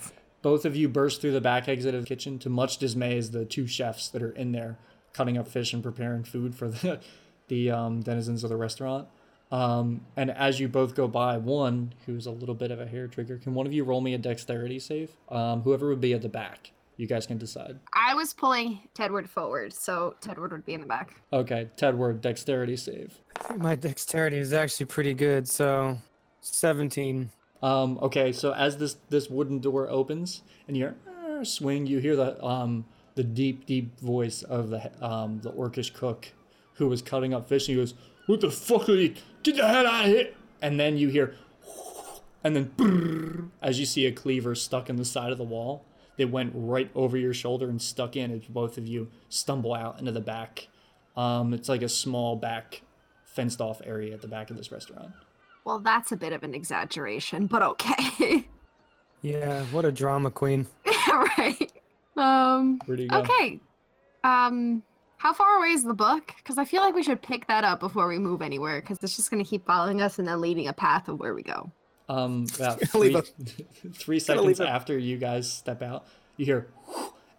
Both of you burst through the back exit of the kitchen to much dismay as the two chefs that are in there cutting up fish and preparing food for the, the um, denizens of the restaurant. Um, and as you both go by, one who's a little bit of a hair trigger, can one of you roll me a dexterity save? Um, whoever would be at the back. You guys can decide. I was pulling Tedward forward, so Tedward would be in the back. Okay, Tedward, dexterity save. I think my dexterity is actually pretty good, so seventeen. Um, okay, so as this, this wooden door opens, and you're corner swing, you hear the um the deep, deep voice of the um the orcish cook who was cutting up fish, and he goes, "What the fuck are you? Get the hell out of here!" And then you hear, and then as you see a cleaver stuck in the side of the wall. It went right over your shoulder and stuck in as both of you stumble out into the back. Um, it's like a small back fenced off area at the back of this restaurant. Well, that's a bit of an exaggeration, but okay. Yeah, what a drama queen. Right. Um, Where do you go? Okay. Um, how far away is the book? Because I feel like we should pick that up before we move anywhere, because it's just going to keep following us and then leading a path of where we go. Um, about three, three seconds after you guys step out, you hear,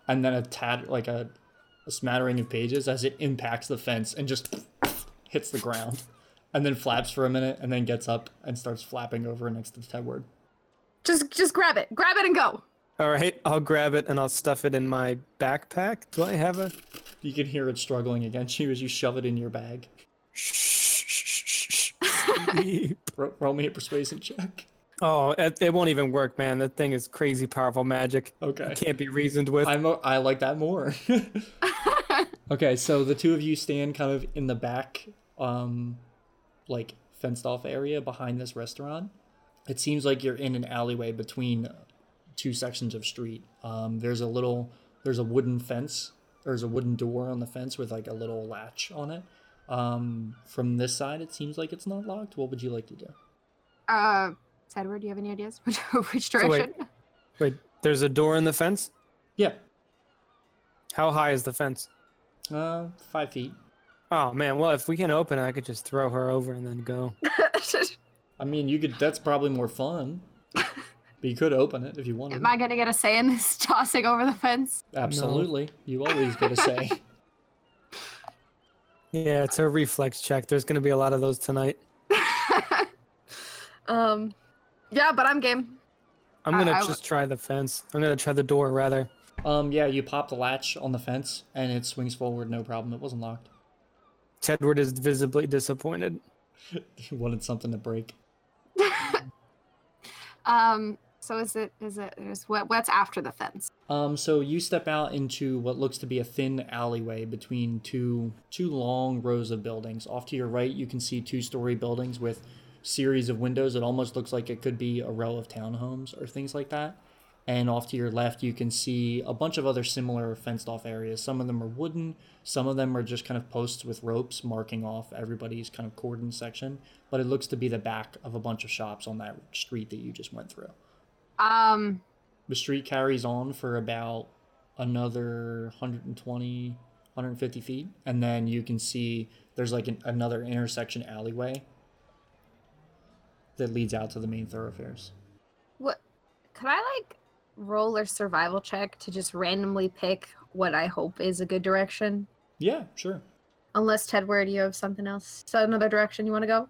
and then a tad, like a, a smattering of pages as it impacts the fence and just hits the ground, and then flaps for a minute, and then gets up and starts flapping over next to the Tedward. Just, just grab it, grab it, and go. All right, I'll grab it and I'll stuff it in my backpack. Do I have a? You can hear it struggling against you as you shove it in your bag. Roll me a persuasion check. Oh, it, it won't even work, man. That thing is crazy powerful magic. Okay. It can't be reasoned with. I'm a, I like that more. Okay, so the two of you stand kind of in the back, um, like, fenced-off area behind this restaurant. It seems like you're in an alleyway between two sections of street. Um, there's a little, there's a wooden fence. There's a wooden door on the fence with, like, a little latch on it. Um, from this side, it seems like it's not locked. What would you like to do? Uh, Edward, do you have any ideas? Which, which direction? So wait, wait, there's a door in the fence? Yeah. How high is the fence? Uh, five feet. Oh, man. Well, if we can open it, I could just throw her over and then go. I mean, you could, that's probably more fun. But you could open it if you wanted. Am I going to get a say in this tossing over the fence? Absolutely. No. You always get a say. Yeah, it's a reflex check. There's going to be a lot of those tonight. um, yeah, but I'm game. I'm going to just I, try the fence. I'm going to try the door, rather. Um, yeah, you pop the latch on the fence, and it swings forward, no problem. It wasn't locked. Tedward is visibly disappointed. He wanted something to break. um... So is it, is it, is what, what's after the fence? Um, so you step out into what looks to be a thin alleyway between two, two long rows of buildings. Off to your right, you can see two-story buildings with series of windows. It almost looks like it could be a row of townhomes or things like that. And off to your left, you can see a bunch of other similar fenced-off areas. Some of them are wooden. Some of them are just kind of posts with ropes marking off everybody's kind of cordon section. But it looks to be the back of a bunch of shops on that street that you just went through. Um, the street carries on for about another one hundred twenty, one hundred fifty feet. And then you can see there's like an, another intersection alleyway that leads out to the main thoroughfares. What? Could I like roll a survival check to just randomly pick what I hope is a good direction? Yeah, sure. Unless, Tedward, you have something else. So another direction you want to go?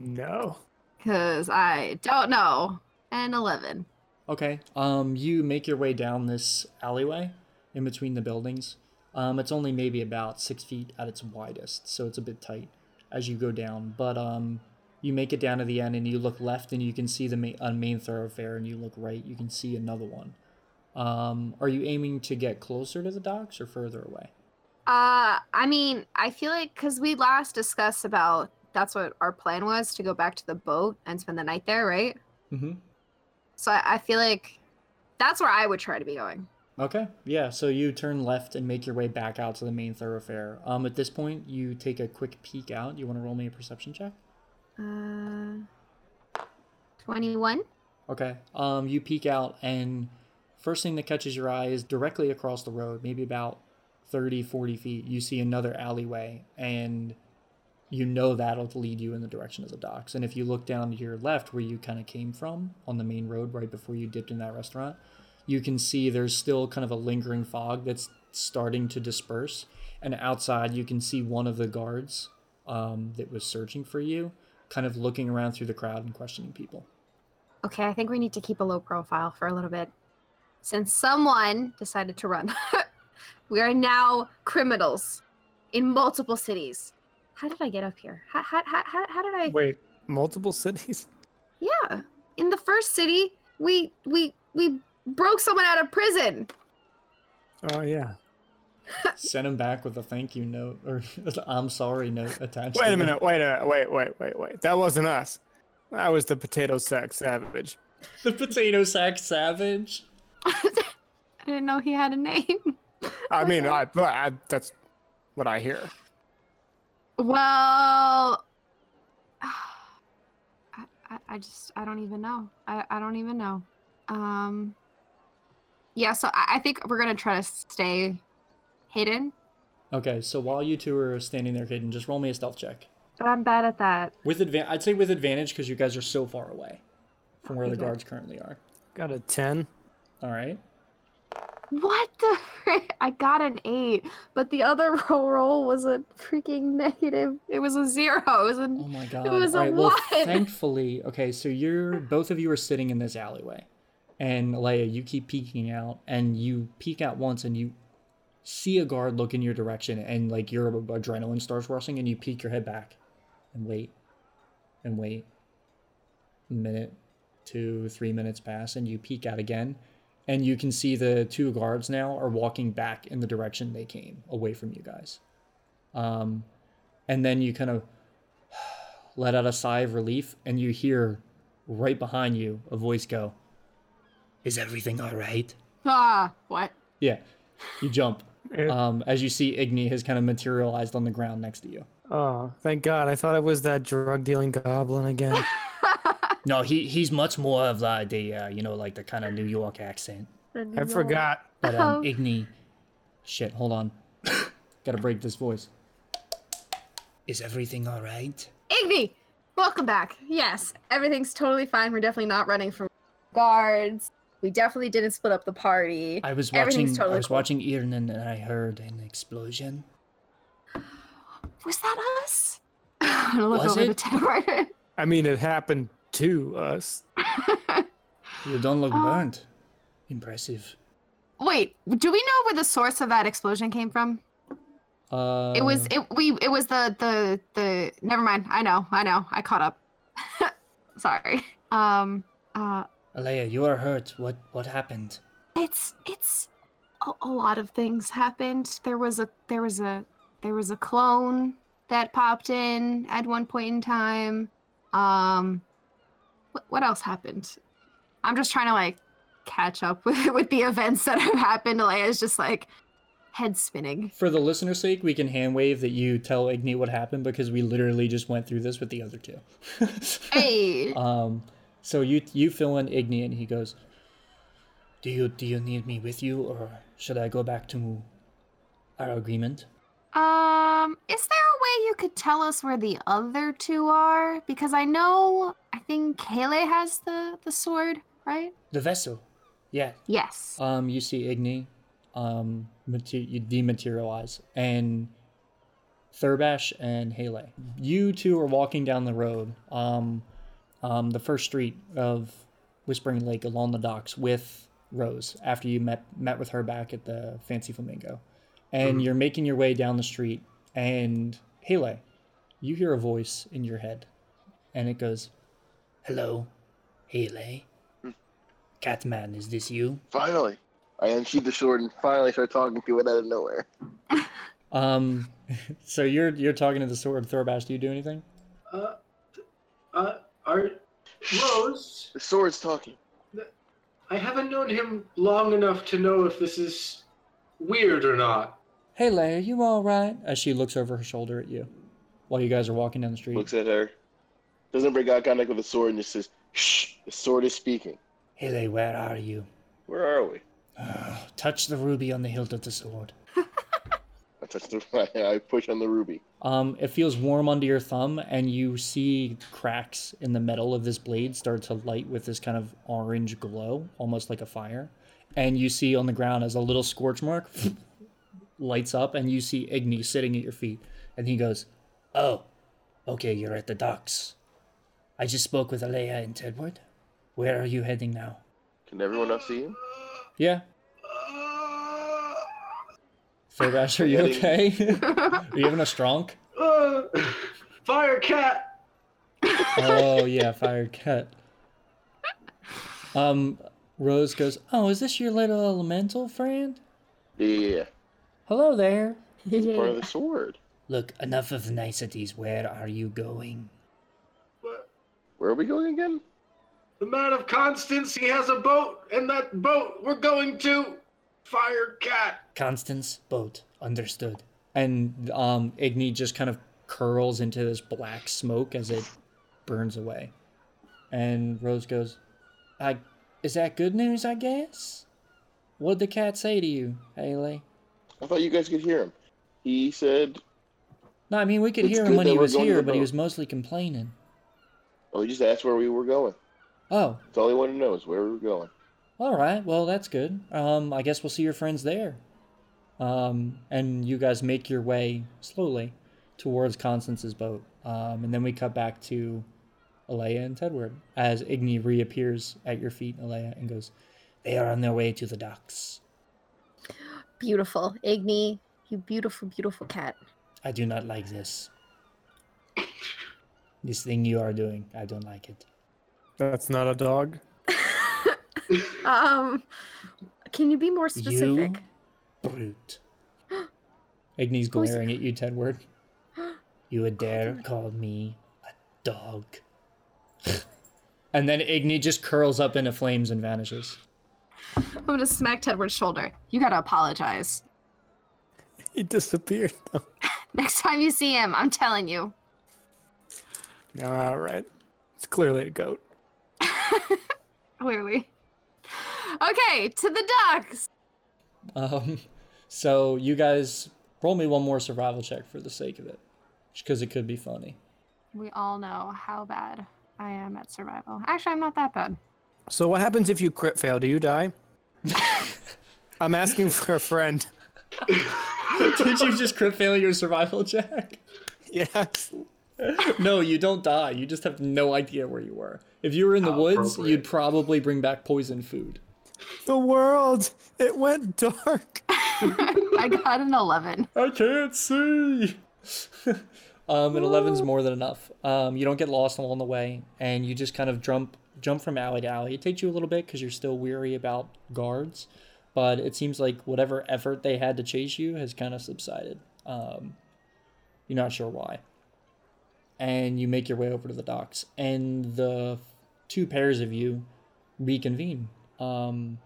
No. Because I don't know. And eleven. Okay. Um, you make your way down this alleyway in between the buildings. Um, it's only maybe about six feet at its widest, so it's a bit tight as you go down. But um, you make it down to the end, and you look left, and you can see the main, uh, main thoroughfare, and you look right, you can see another one. Um, are you aiming to get closer to the docks or further away? Uh, I mean, I feel like, because we last discussed about, that's what our plan was, to go back to the boat and spend the night there, right? Mm-hmm. So I feel like that's where I would try to be going. Okay, yeah. So you turn left and make your way back out to the main thoroughfare. Um, at this point, you take a quick peek out. You want to roll me a perception check? Uh, twenty-one. Okay. Um, you peek out, and first thing that catches your eye is directly across the road, maybe about thirty, forty feet. You see another alleyway, and you know that'll lead you in the direction of the docks. And if you look down to your left where you kind of came from on the main road right before you dipped in that restaurant, you can see there's still kind of a lingering fog that's starting to disperse. And outside, you can see one of the guards um, that was searching for you, kind of looking around through the crowd and questioning people. Okay, I think we need to keep a low profile for a little bit. Since someone decided to run, we are now criminals in multiple cities. How did I get up here? How, how, how, how did I... Wait, multiple cities? Yeah. In the first city, we we we broke someone out of prison. Oh, yeah. Send him back with a thank you note or I'm sorry note attached. Wait a minute. Wait a wait, wait, wait, wait. That wasn't us. That was the potato sack savage. The potato sack savage? I didn't know he had a name. I mean, I, I, that's what I hear. Well, I, I just, I don't even know. I, I don't even know. Um, yeah, so I, I think we're going to try to stay hidden. Okay, so while you two are standing there hidden, just roll me a stealth check. I'm bad at that. With advan- I'd say with advantage because you guys are so far away from where okay. the guards currently are. Got a ten. All right. What the frick? I got an eight, but the other roll was a freaking negative. It was a zero. It was a, oh my God. It was All a right, one. Well, thankfully, okay, so you're, both of you are sitting in this alleyway, and Alea, you keep peeking out, and you peek out once, and you see a guard look in your direction, and like your adrenaline starts rushing, and you peek your head back, and wait, and wait. A minute, two, three minutes pass, and you peek out again. And you can see the two guards now are walking back in the direction they came, away from you guys. Um, and then you kind of let out a sigh of relief, and you hear right behind you a voice go, "Is everything all right?" Ah, what? Yeah, you jump. um, as you see, Igni has kind of materialized on the ground next to you. Oh, thank God. I thought it was that drug-dealing goblin again. No, he he's much more of uh, the, uh, you know, like the kind of New York accent. I forgot. But um, Igni, shit, hold on. Gotta break this voice. Is everything all right? Igni, welcome back. Yes, everything's totally fine. We're definitely not running from guards. We definitely didn't split up the party. I was watching totally I was cool. watching Irnan, and I heard an explosion. Was that us? I'm gonna look was over it? The tower. I mean, it happened to us. You don't look um, burnt. Impressive. Wait, do we know where the source of that explosion came from? Uh, it was it we it was the the the. Never mind. I know. I know. I caught up. Sorry. Um. Uh. Alea, you are hurt. What what happened? It's it's a, a lot of things happened. There was a there was a there was a clone that popped in at one point in time. Um. What else happened? I'm just trying to like catch up with, with the events that have happened. Leia's just like head spinning. For the listener's sake, we can hand wave that you tell Igni what happened because we literally just went through this with the other two. Hey. Um. So you you fill in Igni and he goes, "Do you do you need me with you or should I go back to our agreement?" Um. Is there a way you could tell us where the other two are? Because I know. I think Haley has the, the sword, right? The vessel, yeah. Yes. Um, you see Igni, um, mater- you dematerialize, and Thurbash and Haley. You two are walking down the road, um, um, the first street of Whispering Lake along the docks with Rose after you met met with her back at the Fancy Flamingo, and mm-hmm. you're making your way down the street. And Haley, you hear a voice in your head, and it goes. Hello, Haley. Hmm. Catman, is this you? Finally. I unsheathed the sword and finally started talking to it out of nowhere. um, so you're you're talking to the sword, Thurbash, do you do anything? Uh, uh, are... Rose? The sword's talking. I haven't known him long enough to know if this is weird or not. Haley, are you alright? As she looks over her shoulder at you while you guys are walking down the street. Looks at her. Doesn't break out contact with a sword and just says, "Shh, the sword is speaking." Haley, where are you? Where are we? Oh, touch the ruby on the hilt of the sword. I touch the. I push on the ruby. Um, it feels warm under your thumb, and you see cracks in the metal of this blade start to light with this kind of orange glow, almost like a fire. And you see on the ground as a little scorch mark lights up, and you see Igni sitting at your feet, and he goes, "Oh, okay, you're at the docks." I just spoke with Alea and Tedward. Where are you heading now? Can everyone else see you? Yeah. Uh, Thurbash, are you okay? Are you having a strong? Uh, fire cat! Oh, yeah, fire cat. Um, Rose goes, "Oh, is this your little elemental friend?" Yeah. "Hello there." It's part of the sword. "Look, enough of the niceties. Where are you going?" What? Where are we going again? The man of Constance, he has a boat, and that boat we're going to... Fire Cat. Constance, boat. Understood. And um, Igni just kind of curls into this black smoke as it burns away. And Rose goes, "I, is that good news, I guess? What'd the cat say to you, Haley?" I thought you guys could hear him. He said... No, I mean, we could hear him when he was here, but he was mostly complaining. Oh, he just asked where we were going. Oh. That's all he wanted to know is where we were going. All right, well, that's good. Um, I guess we'll see your friends there. Um, and you guys make your way slowly towards Constance's boat. Um, and then we cut back to Alea and Tedward as Igni reappears at your feet, Alea, and goes, "They are on their way to the docks." Beautiful. Igni, you beautiful, beautiful cat. I do not like this. This thing you are doing, I don't like it. That's not a dog. um, Can you be more specific? You brute. Igni's glaring at you, Tedward. "You would dare God. call me a dog?" And then Igni just curls up into flames and vanishes. I'm going to smack Tedward's shoulder. "You got to apologize." He disappeared, though. Next time you see him, I'm telling you. All right. It's clearly a goat. Clearly. Okay, to the docks. Um, so you guys roll me one more survival check for the sake of it, because it could be funny. We all know how bad I am at survival. Actually, I'm not that bad. So what happens if you crit fail? Do you die? I'm asking for a friend. Did you just crit fail your survival check? Yes. No, you don't die. You just have no idea where you were. If you were in the How woods, you'd probably bring back poison food. The world! It went dark! I got an eleven. I can't see! um, an eleven's more than enough. Um, you don't get lost along the way, and you just kind of jump, jump from alley to alley. It takes you a little bit because you're still weary about guards, but it seems like whatever effort they had to chase you has kind of subsided. Um, you're not sure why. And you make your way over to the docks, and the two pairs of you reconvene. Um,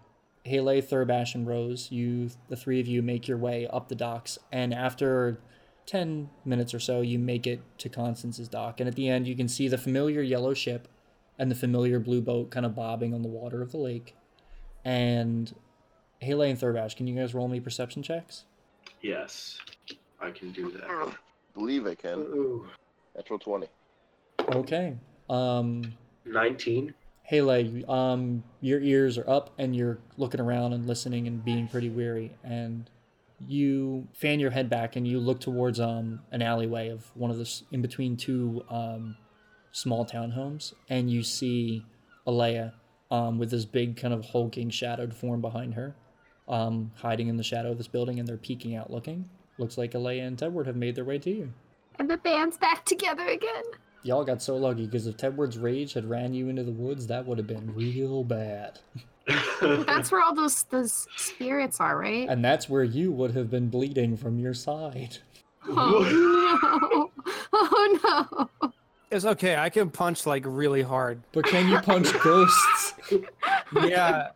Haley, Thurbash, and Rose, you, the three of you make your way up the docks, and after ten minutes or so, you make it to Constance's dock, and at the end, you can see the familiar yellow ship and the familiar blue boat kind of bobbing on the water of the lake. And Haley and Thurbash, can you guys roll me perception checks? Yes, I can do that. I believe I can. Ooh. Natural twenty. Okay. Um, nineteen. Haley, um, your ears are up and you're looking around and listening and being pretty weary. And you fan your head back and you look towards um, an alleyway of one of the, in between two um, small townhomes. And you see Alea um, with this big kind of hulking shadowed form behind her, um, hiding in the shadow of this building, and they're peeking out looking. Looks like Alea and Tedward have made their way to you. And the band's back together again. Y'all got so lucky, because if Tedward's rage had ran you into the woods, that would have been real bad. That's where all those those spirits are, right? And that's where you would have been bleeding from your side. Oh, no. Oh, no. It's okay. I can punch, like, really hard. But can you punch ghosts? Yeah.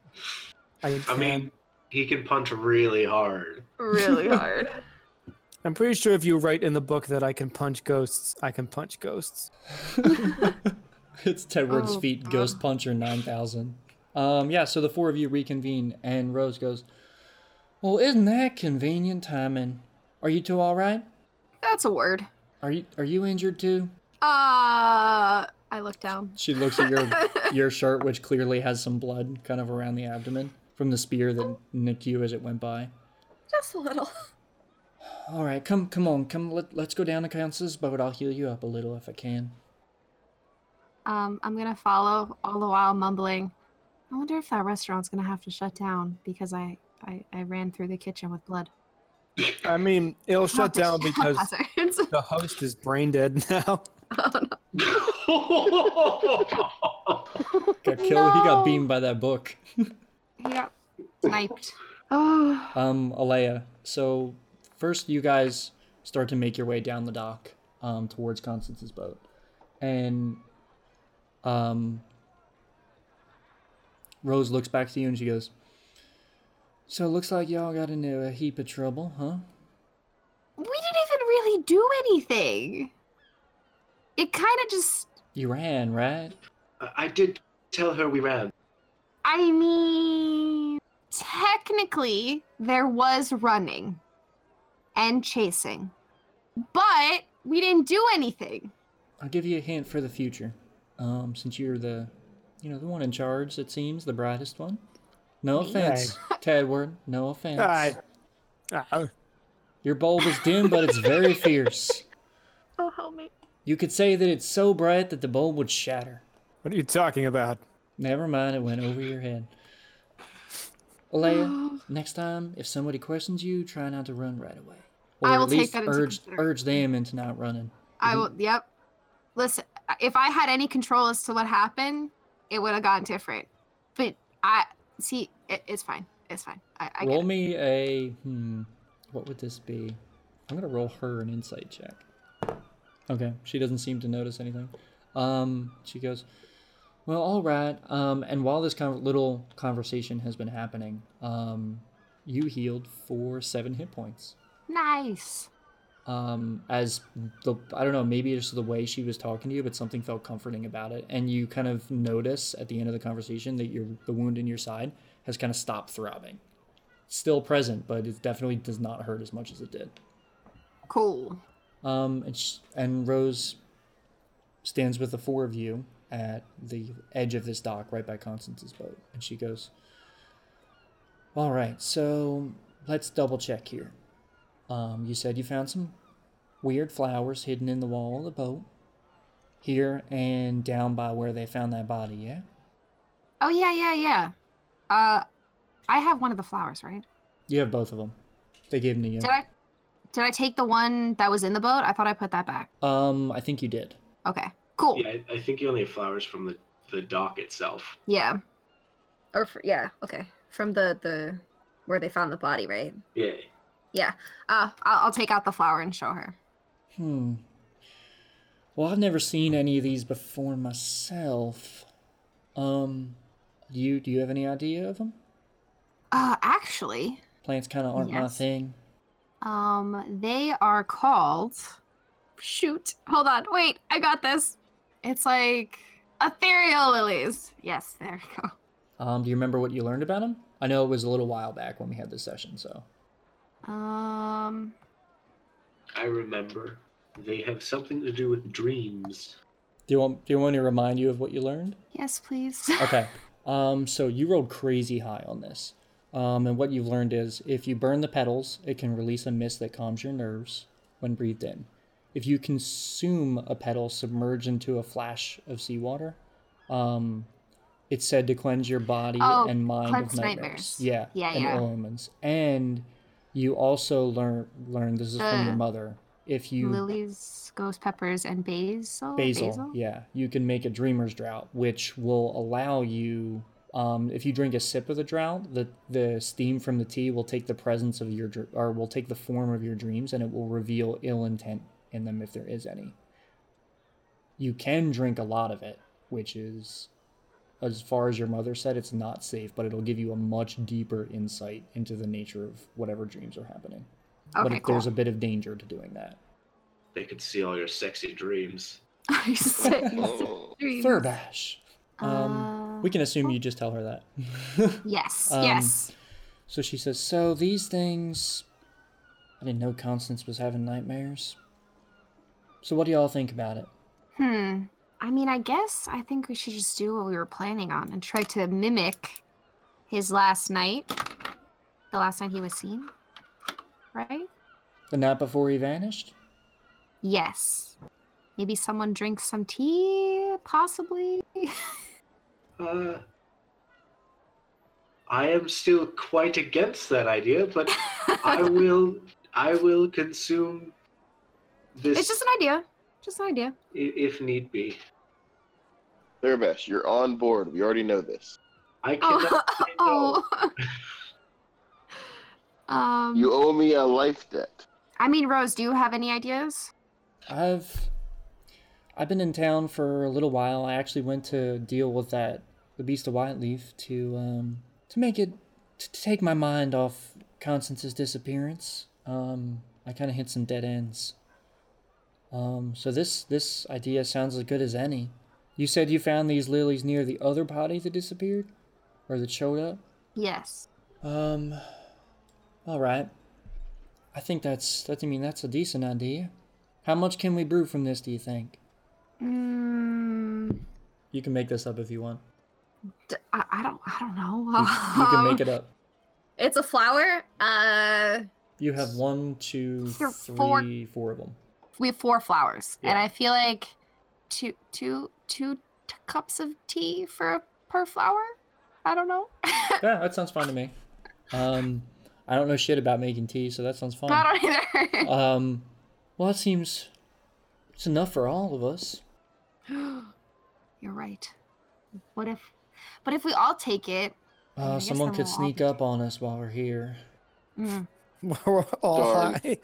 I, I mean, he can punch really hard. Really hard. I'm pretty sure if you write in the book that I can punch ghosts, I can punch ghosts. It's Tedward's oh, feet, God. Ghost puncher nine thousand. Um, yeah, so the four of you reconvene, and Rose goes, "Well, isn't that convenient timing? Are you two all right?" That's a word. Are you Are you injured too? Uh, I look down. She looks at your your shirt, which clearly has some blood kind of around the abdomen from the spear that nicked you as it went by. Just a little. All right, come, come on, come. Let, let's go down to Constance's boat. I'll heal you up a little if I can. Um, I'm gonna follow, all the while mumbling, "I wonder if that restaurant's gonna have to shut down because I, I, I ran through the kitchen with blood." I mean, it'll shut down because the host is brain dead now. Oh, no. got killed. No. He got beamed by that book. He got sniped. Oh. Um, Alea, so first you guys start to make your way down the dock um, towards Constance's boat. And um, Rose looks back to you and she goes, so it looks like y'all got into a heap of trouble, huh? We didn't even really do anything. It kind of just... You ran, right? I did tell her we ran. I mean, technically, there was running and chasing, but we didn't do anything. I'll give you a hint for the future, um, since you're the, you know, the one in charge, it seems, the brightest one. No offense, Tedward. No offense. I, I, Your bulb is dim, but it's very fierce. Oh, help me. You could say that it's so bright that the bulb would shatter. What are you talking about? Never mind, it went over your head. Alea, next time, if somebody questions you, try not to run right away. Or I will at least take that into urge, urge them into not running. I will, yep. Listen, if I had any control as to what happened, it would have gone different. But I... See, it, it's fine. It's fine. I, I roll me a... Hmm, what would this be? I'm going to roll her an insight check. Okay, she doesn't seem to notice anything. Um, she goes, well, all right. Um, and while this con- little conversation has been happening, um, you healed for seven hit points. Nice. Um, as the, I don't know, maybe just the way she was talking to you, but something felt comforting about it. And you kind of notice at the end of the conversation that your the wound in your side has kind of stopped throbbing. It's still present, but it definitely does not hurt as much as it did. Cool. Um, and, sh- and Rose stands with the four of you at the edge of this dock right by Constance's boat. And she goes, all right, so let's double check here. Um, you said you found some weird flowers hidden in the wall of the boat here and down by where they found that body, yeah? Oh, yeah, yeah, yeah. Uh, I have one of the flowers, right? You have both of them. They gave them to you. Did I, did I take the one that was in the boat? I thought I put that back. Um, I think you did. Okay, cool. Yeah, I, I think you only have flowers from the, the dock itself. Yeah. Or, for, yeah, okay. From the, the, where they found the body, right? Yeah. Yeah, uh, I'll, I'll take out the flower and show her. Hmm. Well, I've never seen any of these before myself. Um, you do you have any idea of them? Uh, actually. Plants kind of aren't yes. my thing. Um, they are called. Shoot! Hold on. Wait, I got this. It's like ethereal lilies. Yes, there we go. Um, do you remember what you learned about them? I know it was a little while back when we had this session, so. Um, I remember. They have something to do with dreams. Do you want? Do you want me to remind you of what you learned? Yes, please. Okay. Um. So you rolled crazy high on this. Um. And what you've learned is, if you burn the petals, it can release a mist that calms your nerves when breathed in. If you consume a petal submerged into a flash of seawater, um, it's said to cleanse your body oh, and mind of nightmares. nightmares. Yeah. Yeah. And yeah. omens and. You also learn, learn this is uh, from your mother, if you... Lilies, ghost peppers, and basil? Basil, basil? Yeah. You can make a Dreamer's Draught, which will allow you, um, if you drink a sip of the draught, the, the steam from the tea will take the presence of your, or will take the form of your dreams, and it will reveal ill intent in them if there is any. You can drink a lot of it, which is, as far as your mother said, it's not safe, but it'll give you a much deeper insight into the nature of whatever dreams are happening. Okay, but if cool. there's a bit of danger to doing that. They could see all your sexy dreams. Your sexy oh. dreams. Thurbash. Um, uh, we can assume you just tell her that. Yes, um, yes. So she says, so these things... I didn't know Constance was having nightmares. So what do y'all think about it? Hmm. I mean, I guess I think we should just do what we were planning on and try to mimic his last night. The last night he was seen, right? The night before he vanished? Yes. Maybe someone drinks some tea, possibly? uh, I am still quite against that idea, but I will, I will consume this. It's just an idea. Just an idea. If need be. Thurbash, you're on board. We already know this. I cannot oh. say no. Oh. Um, you owe me a life debt. I mean, Rose, do you have any ideas? I've I've been in town for a little while. I actually went to deal with that the Beast of Whiteleaf to um to make it to take my mind off Constance's disappearance. Um, I kind of hit some dead ends. Um, so this this idea sounds as good as any. You said you found these lilies near the other body that disappeared, or that showed up. Yes. Um. All right. I think that's, that's, I mean, that's a decent idea. How much can we brew from this, do you think? Mm. You can make this up if you want. D- I, I don't, I don't know. You, you can make it up. It's a flower. Uh. You have one, two, th- three, four. four of them. We have four flowers. Yeah. And I feel like two, two, two t- cups of tea for per flower? I don't know. Yeah, that sounds fine to me. Um... I don't know shit about making tea, so that sounds fun. I don't either. Um, well, it seems it's enough for all of us. You're right. What if, but if we all take it, uh, someone could we'll sneak up on us while we're here. Mm. We're all high.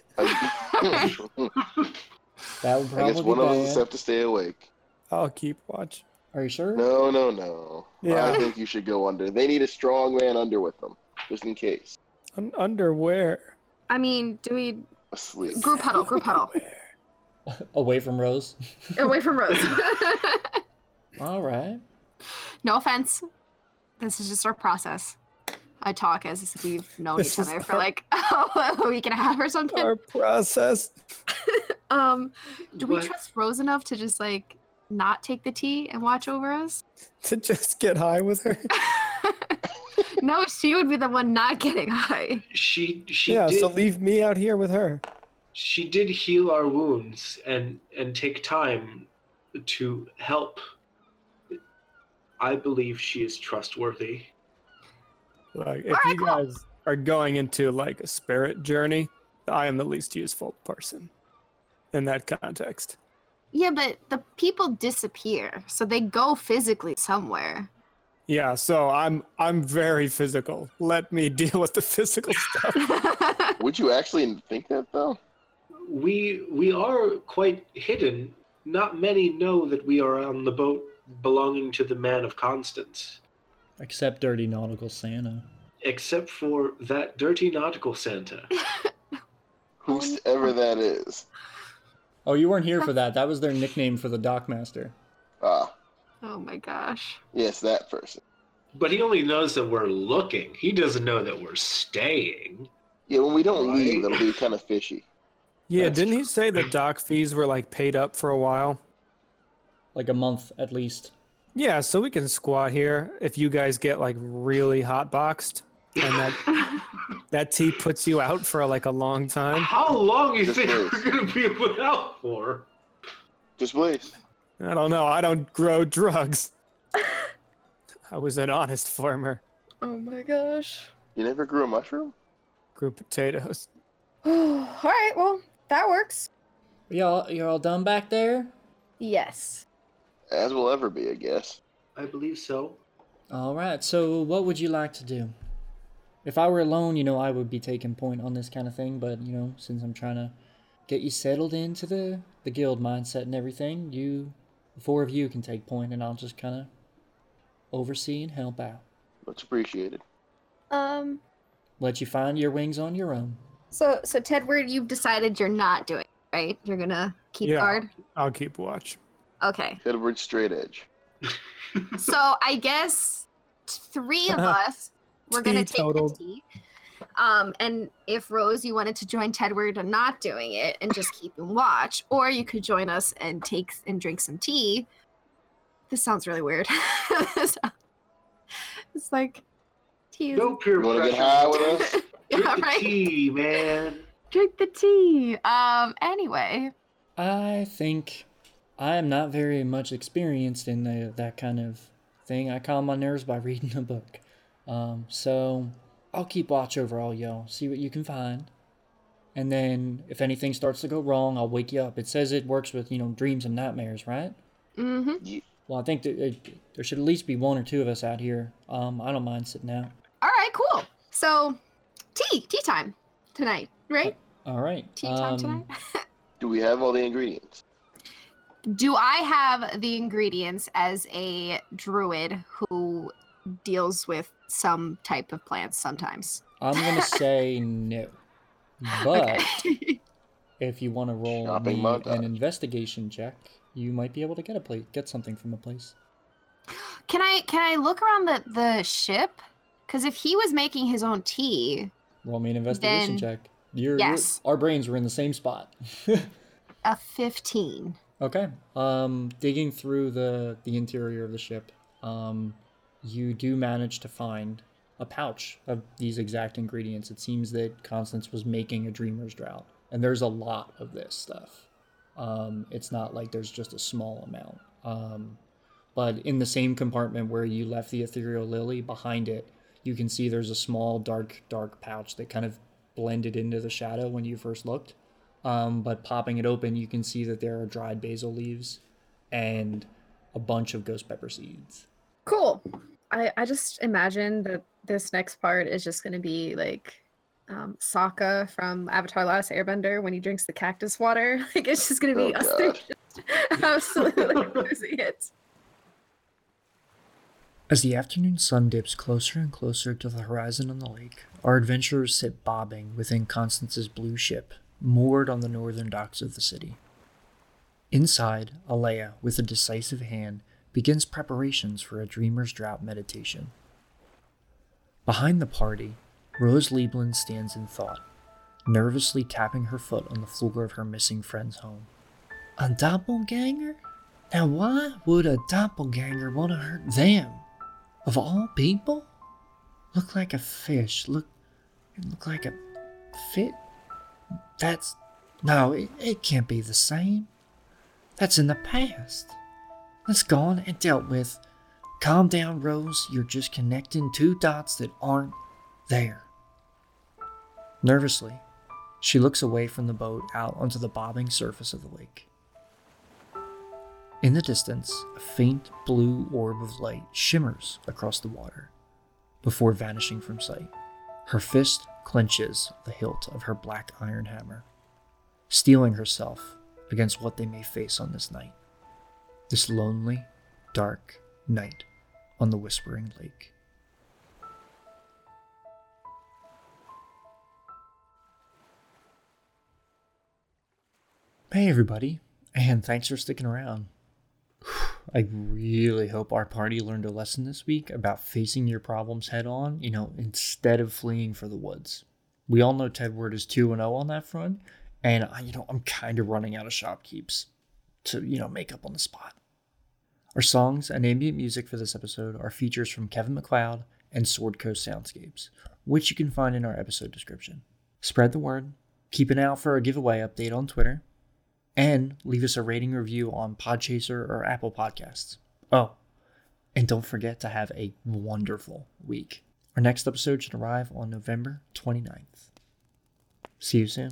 That would probably. I guess one be of us have to stay awake. I'll keep watch. Are you sure? No, no, no. Yeah. I think you should go under. They need a strong man under with them, just in case. I'm underwear. I mean, do we... Asleep. Group huddle, group huddle. Away from Rose? Away from Rose. All right. No offense. This is just our process. I talk as if we've known this each other for our... like oh, a week and a half or something. Our process. um, Do what? we trust Rose enough to just like not take the tea and watch over us? To just get high with her? No, she would be the one not getting high. She, she yeah, did, so leave me out here with her. She did heal our wounds and, and take time to help. I believe she is trustworthy. Like, if right, you cool. guys are going into like a spirit journey, I am the least useful person in that context. Yeah, but the people disappear, so they go physically somewhere. Yeah, so I'm I'm very physical. Let me deal with the physical stuff. Would you actually think that, though? We we are quite hidden. Not many know that we are on the boat belonging to the Man of Constance. Except Dirty Nautical Santa. Except for that Dirty Nautical Santa. Whoever that is. Oh, you weren't here for that. That was their nickname for the dockmaster. Ah. Oh my gosh. Yes, that person. But he only knows that we're looking. He doesn't know that we're staying. Yeah, when we don't right. leave, it'll be kind of fishy. Yeah, That's didn't true. he say the dock fees were like paid up for a while? Like a month at least. Yeah, so we can squat here if you guys get like really hot boxed and that that tea puts you out for like a long time. How long you think we're going to be without for? Just please. I don't know. I don't grow drugs. I was an honest farmer. Oh my gosh. You never grew a mushroom? Grew potatoes. All right, well, that works. Y'all, you're all done back there? Yes. As we'll ever be, I guess. I believe so. All right, so what would you like to do? If I were alone, you know, I would be taking point on this kind of thing, but, you know, since I'm trying to get you settled into the, the guild mindset and everything, you... The four of you can take point, and I'll just kind of oversee and help out. Much appreciated. Um. Let you find your wings on your own. So, so Tedward, you've decided you're not doing it, right? You're gonna keep yeah, guard. I'll keep watch. Okay. Tedward, straight edge. So I guess three of us we're gonna take the tea. Um, and if Rose, you wanted to join Tedward and not doing it and just keep him watch, or you could join us and take and drink some tea. This sounds really weird. It's like tea. Don't peer pressure. Get high with us. Drink yeah, the right? tea, man. Drink the tea. Um. Anyway, I think I am not very much experienced in the, that kind of thing. I calm my nerves by reading a book. Um. So. I'll keep watch over all y'all, see what you can find. And then if anything starts to go wrong, I'll wake you up. It says it works with, you know, dreams and nightmares, right? Mm-hmm. Well, I think th- there should at least be one or two of us out here. Um, I don't mind sitting out. All right, cool. So, tea, tea time tonight, right? All right. Tea time um, tonight? Do we have all the ingredients? Do I have the ingredients as a druid who deals with some type of plants sometimes? I'm going to say no. But if you want to roll an investigation check, you might be able to get a place, get something from a place. Can I can I look around the, the ship? Because if he was making his own tea, roll me an investigation then, check. You're, yes, you're, our brains were in the same spot. A fifteen. Okay. Um, digging through the the interior of the ship, um, you do manage to find a pouch of these exact ingredients. It seems that Constance was making a Dreamer's Draught, and there's a lot of this stuff. Um, it's not like there's just a small amount. Um, but in the same compartment where you left the ethereal lily, behind it, you can see there's a small, dark, dark pouch that kind of blended into the shadow when you first looked. Um, but popping it open, you can see that there are dried basil leaves and a bunch of ghost pepper seeds. Cool. I, I just imagine that this next part is just going to be like... Um, Sokka from Avatar: Last Airbender when he drinks the cactus water. Like, it's just gonna be oh, us three just absolutely losing it. As the afternoon sun dips closer and closer to the horizon on the lake, our adventurers sit bobbing within Constance's blue ship, moored on the northern docks of the city. Inside, Alea, with a decisive hand, begins preparations for a Dreamer's Draught meditation. Behind the party, Rose Liebland stands in thought, nervously tapping her foot on the floor of her missing friend's home. A doppelganger? Now why would a doppelganger want to hurt them? Of all people? Look like a fish. Look, look like a fit. That's, no, it, it can't be the same. That's in the past. That's gone and dealt with. Calm down, Rose. You're just connecting two dots that aren't there. Nervously, she looks away from the boat out onto the bobbing surface of the lake. In the distance, a faint blue orb of light shimmers across the water before vanishing from sight. Her fist clenches the hilt of her black iron hammer, steeling herself against what they may face on this night. This lonely, dark night on the Whispering Lake. Hey everybody, and thanks for sticking around. I really hope our party learned a lesson this week about facing your problems head on, you know, instead of fleeing for the woods. We all know Tedward is two and oh on that front, and I, you know, I'm kind of running out of shopkeeps to, you know, make up on the spot. Our songs and ambient music for this episode are features from Kevin MacLeod and Sword Coast Soundscapes, which you can find in our episode description. Spread the word, keep an eye out for our giveaway update on Twitter, and leave us a rating review on Podchaser or Apple Podcasts. Oh, and don't forget to have a wonderful week. Our next episode should arrive on November twenty-ninth. See you soon.